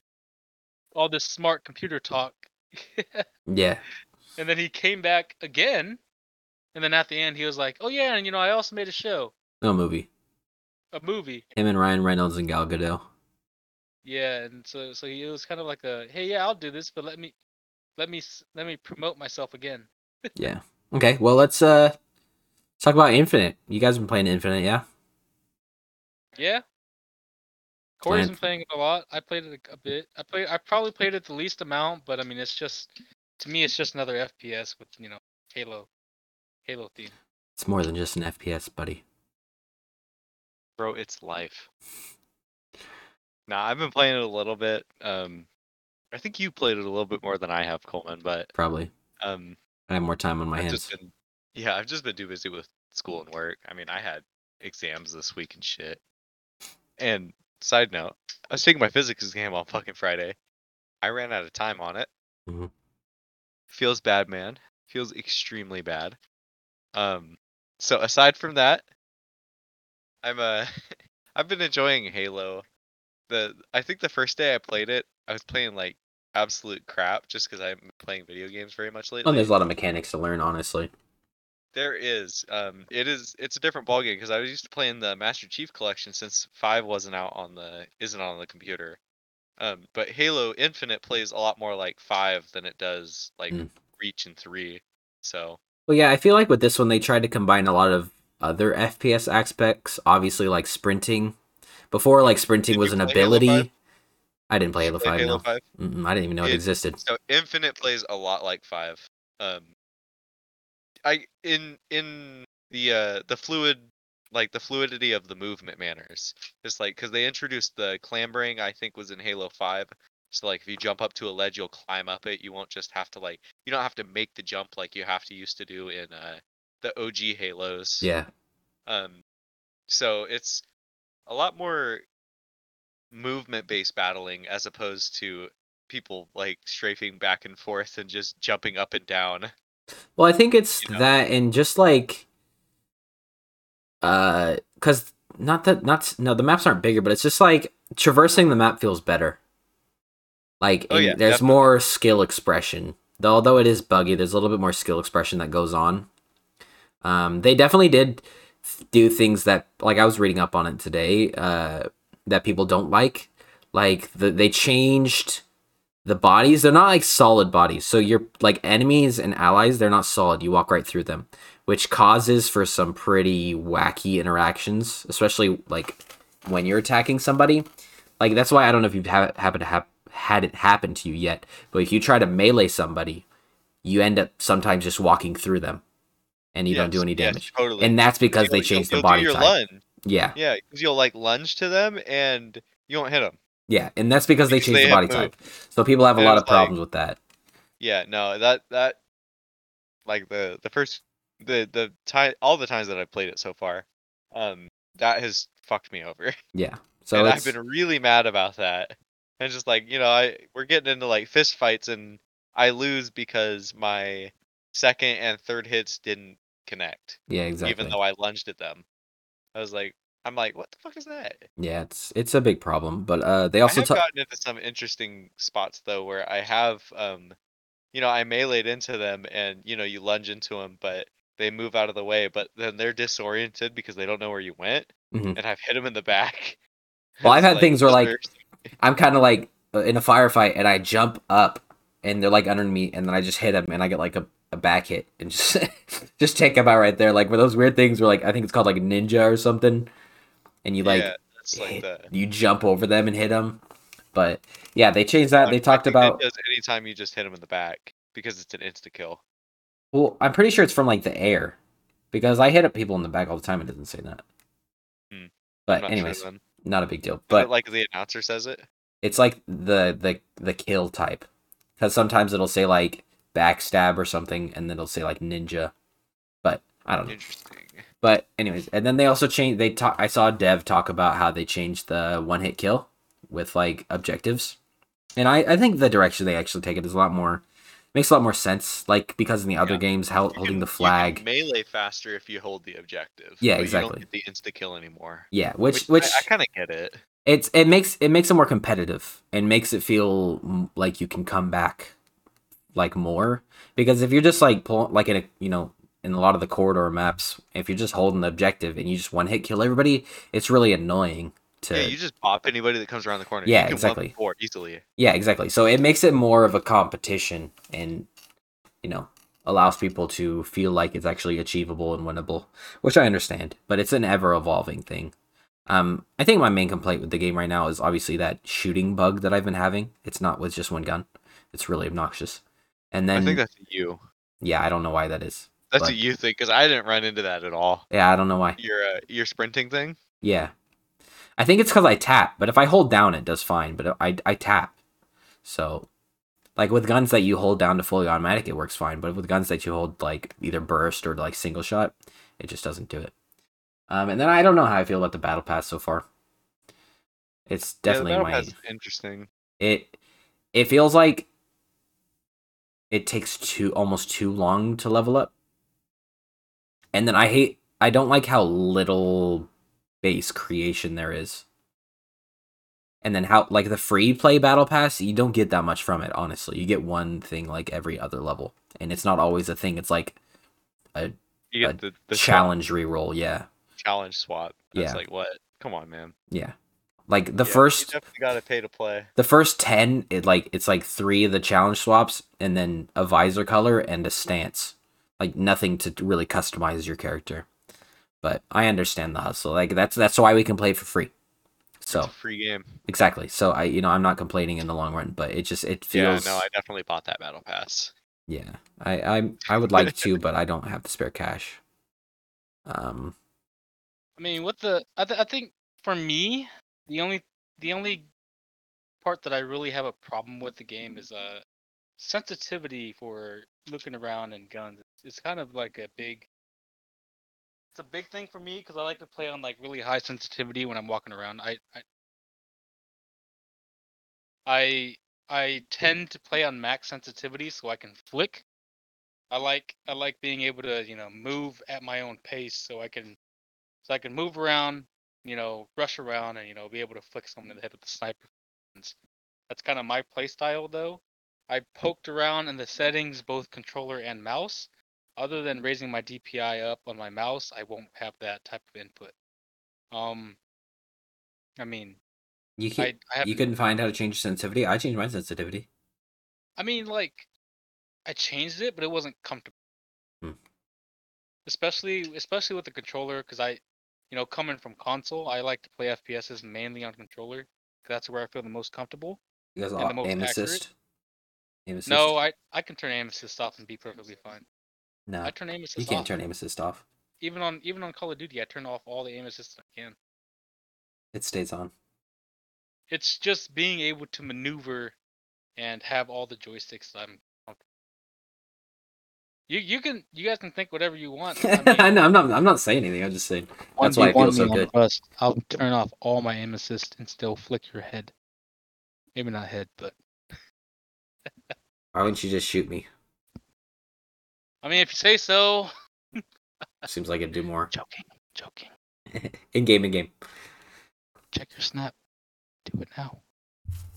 all this smart computer talk. yeah. And then he came back again, and then at the end he was like, "Oh yeah, and you know, I also made a show, a movie, a movie." Him and Ryan Reynolds and Gal Gadot. Yeah, and so so he was kind of like a, "Hey, yeah, I'll do this, but let me, let me, let me promote myself again." yeah. Okay. Well, let's uh talk about Infinite. You guys have been playing Infinite, yeah? Yeah. Corey's been playing it a lot. I played it a bit. I play. I probably played it the least amount, but I mean, it's just to me, it's just another F P S with you know Halo, Halo theme. It's more than just an F P S, buddy. Bro, it's life. Nah, I've been playing it a little bit. Um, I think you played it a little bit more than I have, Coleman. But probably. Um, I have more time on my I've hands. Just been, yeah, I've just been too busy with school and work. I mean, I had exams this week and shit, and. Side note, I was taking my physics exam on fucking Friday. I ran out of time on it. Mm-hmm. Feels bad, man. Feels extremely bad. Um, so aside from that, I'm uh, I've been enjoying Halo. The I think the first day I played it, I was playing like absolute crap just because I'm playing video games very much lately. Well, there's a lot of mechanics to learn, honestly. There is. Um, it is. It's a different ballgame because I was used to playing the Master Chief collection since five wasn't out on the isn't on the computer. Um, but Halo Infinite plays a lot more like five than it does like mm. Reach and three. So. Well, yeah, I feel like with this one they tried to combine a lot of other F P S aspects. Obviously, like sprinting. Before, like sprinting Did was an ability. I didn't play Halo five. Halo no. five? I didn't even know it, it existed. So Infinite plays a lot like five. Um. I in in the uh, the fluid like the fluidity of the movement manners. It's like because they introduced the clambering. I think was in Halo five. So like if you jump up to a ledge, you'll climb up it. You won't just have to like you don't have to make the jump like you have to used to do in uh, the O G Halos. Yeah. Um. So it's a lot more movement based battling as opposed to people like strafing back and forth and just jumping up and down. Well, I think it's you know? that and just like uh because not that not no the maps aren't bigger, but it's just like traversing the map feels better. Like oh, yeah, there's definitely. more skill expression. Though although it is buggy, there's a little bit more skill expression that goes on. Um, they definitely did do things that, like I was reading up on it today, uh, that people don't like. Like the, they changed the bodies. They're not like solid bodies. So you're like enemies and allies. They're not solid. You walk right through them, which causes for some pretty wacky interactions, especially like when you're attacking somebody. Like that's why I don't know if you've ha- happened to have had it happen to you yet, but if you try to melee somebody, you end up sometimes just walking through them. And you yes, don't do any damage. Yes, totally. And that's because they changed the body type. Lunge. Yeah. Yeah, because you'll like lunge to them and you won't hit them. Yeah, and that's because, because they changed they the body type. So people have and a lot of like, problems with that. Yeah, no, that that like the the first the the time all the times that I've played it so far, um, that has fucked me over. Yeah. So and I've been really mad about that. And just like, you know, I we're getting into like fist fights and I lose because my second and third hits didn't connect. Yeah, exactly. Even though I lunged at them, I was like, I'm like, what the fuck is that? Yeah, it's it's a big problem. But uh, they also I have t- gotten into some interesting spots though, where I have, um, you know, I meleeed into them, and you know, you lunge into them, but they move out of the way, but then they're disoriented because they don't know where you went, mm-hmm. and I've hit them in the back. Well, I've had like, things where like I'm kind of like in a firefight, and I jump up, and they're like under me, and then I just hit them, and I get like a a back hit and just just take them out right there. Like, were those weird things where like I think it's called like ninja or something, and you like, yeah, it's like hit, that. you jump over them and hit them. But yeah, they changed that. I'm they talked about anytime you just hit them in the back because it's an insta kill. Well, I'm pretty sure it's from like the air because I hit up people in the back all the time. It doesn't say that. Hmm. But anyways, sure, not a big deal. Is but like the announcer says it. It's like the the the kill type because sometimes it'll say like backstab or something, and then it'll say like ninja, but I don't know. Interesting. But anyways, and then they also changed. They talk. I saw a dev talk about how they changed the one hit kill with like objectives, and I, I think the direction they actually take it is a lot more makes a lot more sense. Like because in the other yeah. games, how, holding can, the flag you can melee faster if you hold the objective. Yeah, exactly. You don't get the insta kill anymore. Yeah, which which, which I, I kind of get it. It's it makes it makes it more competitive and makes it feel like you can come back. Like more because if you're just like pull, like in a you know in a lot of the corridor maps, if you're just holding the objective and you just one hit kill everybody, it's really annoying to yeah you just pop anybody that comes around the corner. Yeah, you can exactly easily. Yeah, exactly. So it makes it more of a competition and you know allows people to feel like it's actually achievable and winnable, which I understand, but it's an ever evolving thing. Um, I think my main complaint with the game right now is obviously that shooting bug that I've been having. It's not with just one gun. It's really obnoxious. And then I think that's a you. Yeah, I don't know why that is. That's but, a you thing because I didn't run into that at all. Yeah, I don't know why. Your uh, your sprinting thing. Yeah, I think it's because I tap. But if I hold down, it does fine. But I I tap. So, like with guns that you hold down to fully automatic, it works fine. But with guns that you hold like either burst or like single shot, it just doesn't do it. Um, and then I don't know how I feel about the battle pass so far. It's definitely yeah, the battle pass is interesting. It it feels like. It takes too almost too long to level up. And then I hate I don't like how little base creation there is. And then how like the free play battle pass, you don't get that much from it, honestly. You get one thing like every other level. And it's not always a thing, it's like a, you get a the, the challenge swap. Reroll, yeah. Challenge swap. That's yeah. like what? Come on, man. Yeah. Like the yeah, first, you definitely gotta pay to play. The first ten, it like it's like three of the challenge swaps, and then a visor color and a stance. Like nothing to really customize your character. But I understand the hustle. Like that's that's why we can play it for free. So it's a free game. Exactly. So I, you know, I'm not complaining in the long run, but it just it feels. Yeah, no, I definitely bought that battle pass. Yeah, I I, I would like to, but I don't have the spare cash. Um, I mean, what the I th- I think for me. The only the only part that I really have a problem with the game is uh sensitivity for looking around and guns. It's kind of like a big it's a big thing for me because I like to play on like really high sensitivity when I'm walking around. I I, I I tend to play on max sensitivity so I can flick. I like I like being able to, you know, move at my own pace so I can so I can move around, you know, rush around and, you know, be able to flick someone in the head with the sniper. That's kind of my play style though. I poked around in the settings, both controller and mouse. Other than raising my D P I up on my mouse, I won't have that type of input. Um, I mean, you can, I, I you couldn't find how to change sensitivity. I changed my sensitivity. I mean, like, I changed it, but it wasn't comfortable. Hmm. Especially, especially with the controller, because I, you know, coming from console, I like to play F P Ss mainly on controller, because that's where I feel the most comfortable. You guys all aim assist? aim assist? No, I I can turn aim assist off and be perfectly fine. No, I turn aim assist you can't off. turn aim assist off. Even on even on Call of Duty, I turn off all the aim assist I can. It stays on. It's just being able to maneuver and have all the joysticks that I'm comfortable. You you can you guys can think whatever you want. I mean, I know, I'm not I'm not saying anything. I'm just saying that's why it feels so good. Plus, I'll turn off all my aim assist and still flick your head. Maybe not head, but why wouldn't you just shoot me? I mean, if you say so. Seems like it'd do more. Joking, joking. in game, in game. Check your snap. Do it now.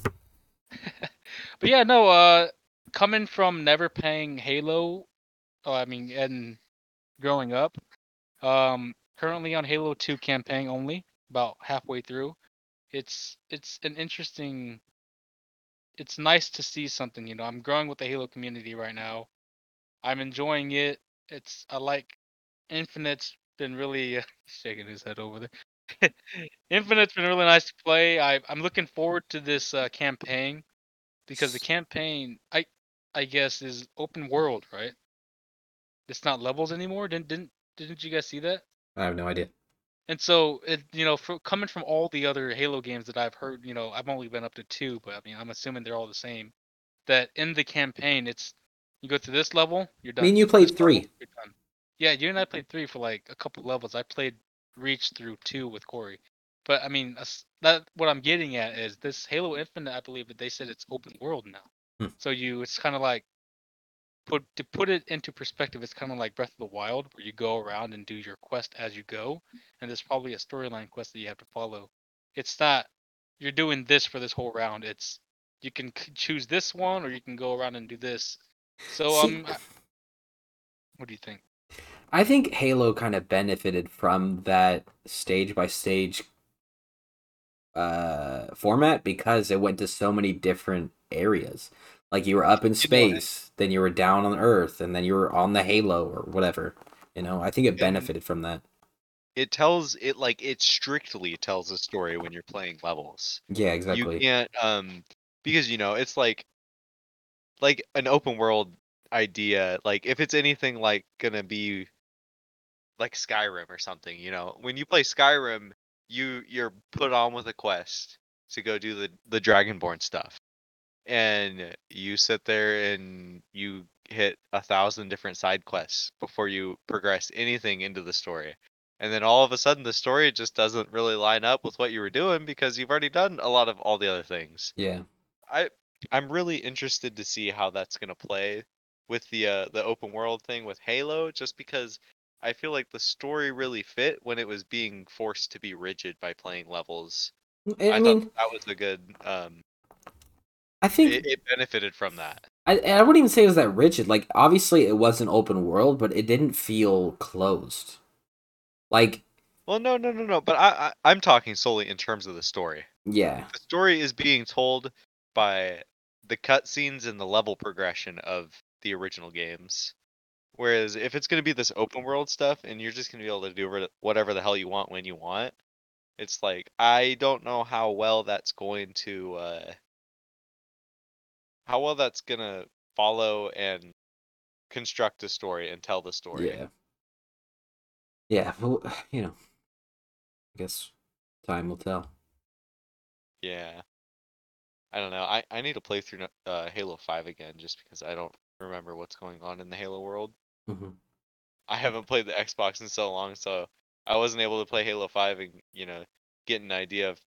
But yeah, no. Uh, coming from never playing Halo, oh, I mean, and growing up, um, currently on Halo two campaign only, about halfway through. It's it's an interesting. It's nice to see something, you know. I'm growing with the Halo community right now. I'm enjoying it. It's I like Infinite's been really uh, shaking his head over there. Infinite's been really nice to play. I I'm looking forward to this uh, campaign because the campaign I I guess is open world, right? It's not levels anymore. Didn't didn't didn't you guys see that? I have no idea. And so it, you know, for, coming from all the other Halo games that I've heard, you know, I've only been up to two, but I mean, I'm assuming they're all the same. That in the campaign, it's you go through this level, you're done. I mean, you played three. Level, you're done. Yeah, you and I played three for like a couple levels. I played Reach through two with Corey. But I mean, that what I'm getting at is this Halo Infinite, I believe that they said it's open world now. Hmm. So you, it's kind of like, put to put it into perspective, it's kind of like Breath of the Wild, where you go around and do your quest as you go. And there's probably a storyline quest that you have to follow. It's not, you're doing this for this whole round. It's, you can choose this one, or you can go around and do this. So, um, See, what do you think? I think Halo kind of benefited from that stage by stage uh format because it went to so many different areas. Like you were up in space, then you were down on Earth, and then you were on the Halo or whatever. You know, I think it benefited from that. It tells it like it strictly tells a story when you're playing levels. Yeah, exactly. You can't um because you know it's like. Like an open world idea, like if it's anything like gonna be like Skyrim or something, you know, when you play Skyrim, you you're put on with a quest to go do the the Dragonborn stuff, and you sit there and you hit a thousand different side quests before you progress anything into the story, and then all of a sudden the story just doesn't really line up with what you were doing because you've already done a lot of all the other things. Yeah, I. I'm really interested to see how that's going to play with the uh, the open world thing with Halo, just because I feel like the story really fit when it was being forced to be rigid by playing levels. I, I mean, thought that was a good... Um, I think... It, it benefited from that. I, I wouldn't even say it was that rigid. Like, obviously it was an open world, but it didn't feel closed. Like... Well, no, no, no, no, but I, I, I'm talking solely in terms of the story. Yeah. The story is being told by... the cutscenes and the level progression of the original games. Whereas if it's going to be this open world stuff and you're just going to be able to do whatever the hell you want when you want, it's like, I don't know how well that's going to, uh, how well that's going to follow and construct a story and tell the story. Yeah. Yeah. Well, you know, I guess time will tell. Yeah. I don't know. I, I need to play through uh, Halo five again just because I don't remember what's going on in the Halo world. Mm-hmm. I haven't played the Xbox in so long, so I wasn't able to play Halo five and, you know, get an idea of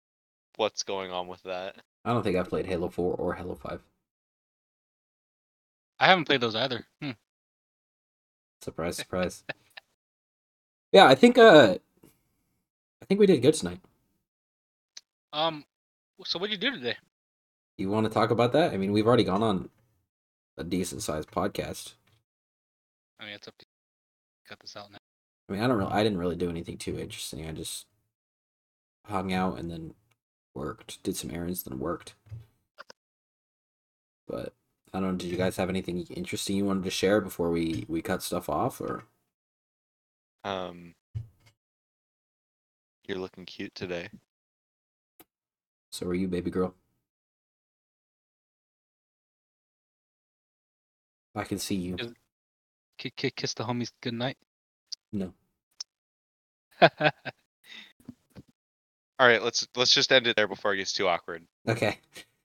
what's going on with that. I don't think I've played Halo four or Halo five. I haven't played those either. Hmm. Surprise, surprise. Yeah, I think uh, I think we did good tonight. Um, so what did you do today? You want to talk about that? I mean, we've already gone on a decent-sized podcast. I mean, it's up to you. Cut this out now. I mean, I don't really, I didn't really do anything too interesting. I just hung out and then worked, did some errands, then worked. But I don't know, did you guys have anything interesting you wanted to share before we, we cut stuff off, or? Um, you're looking cute today. So are you, baby girl? I can see you. Kiss the homies goodnight. No. All right, let's let's just end it there before it gets too awkward. Okay.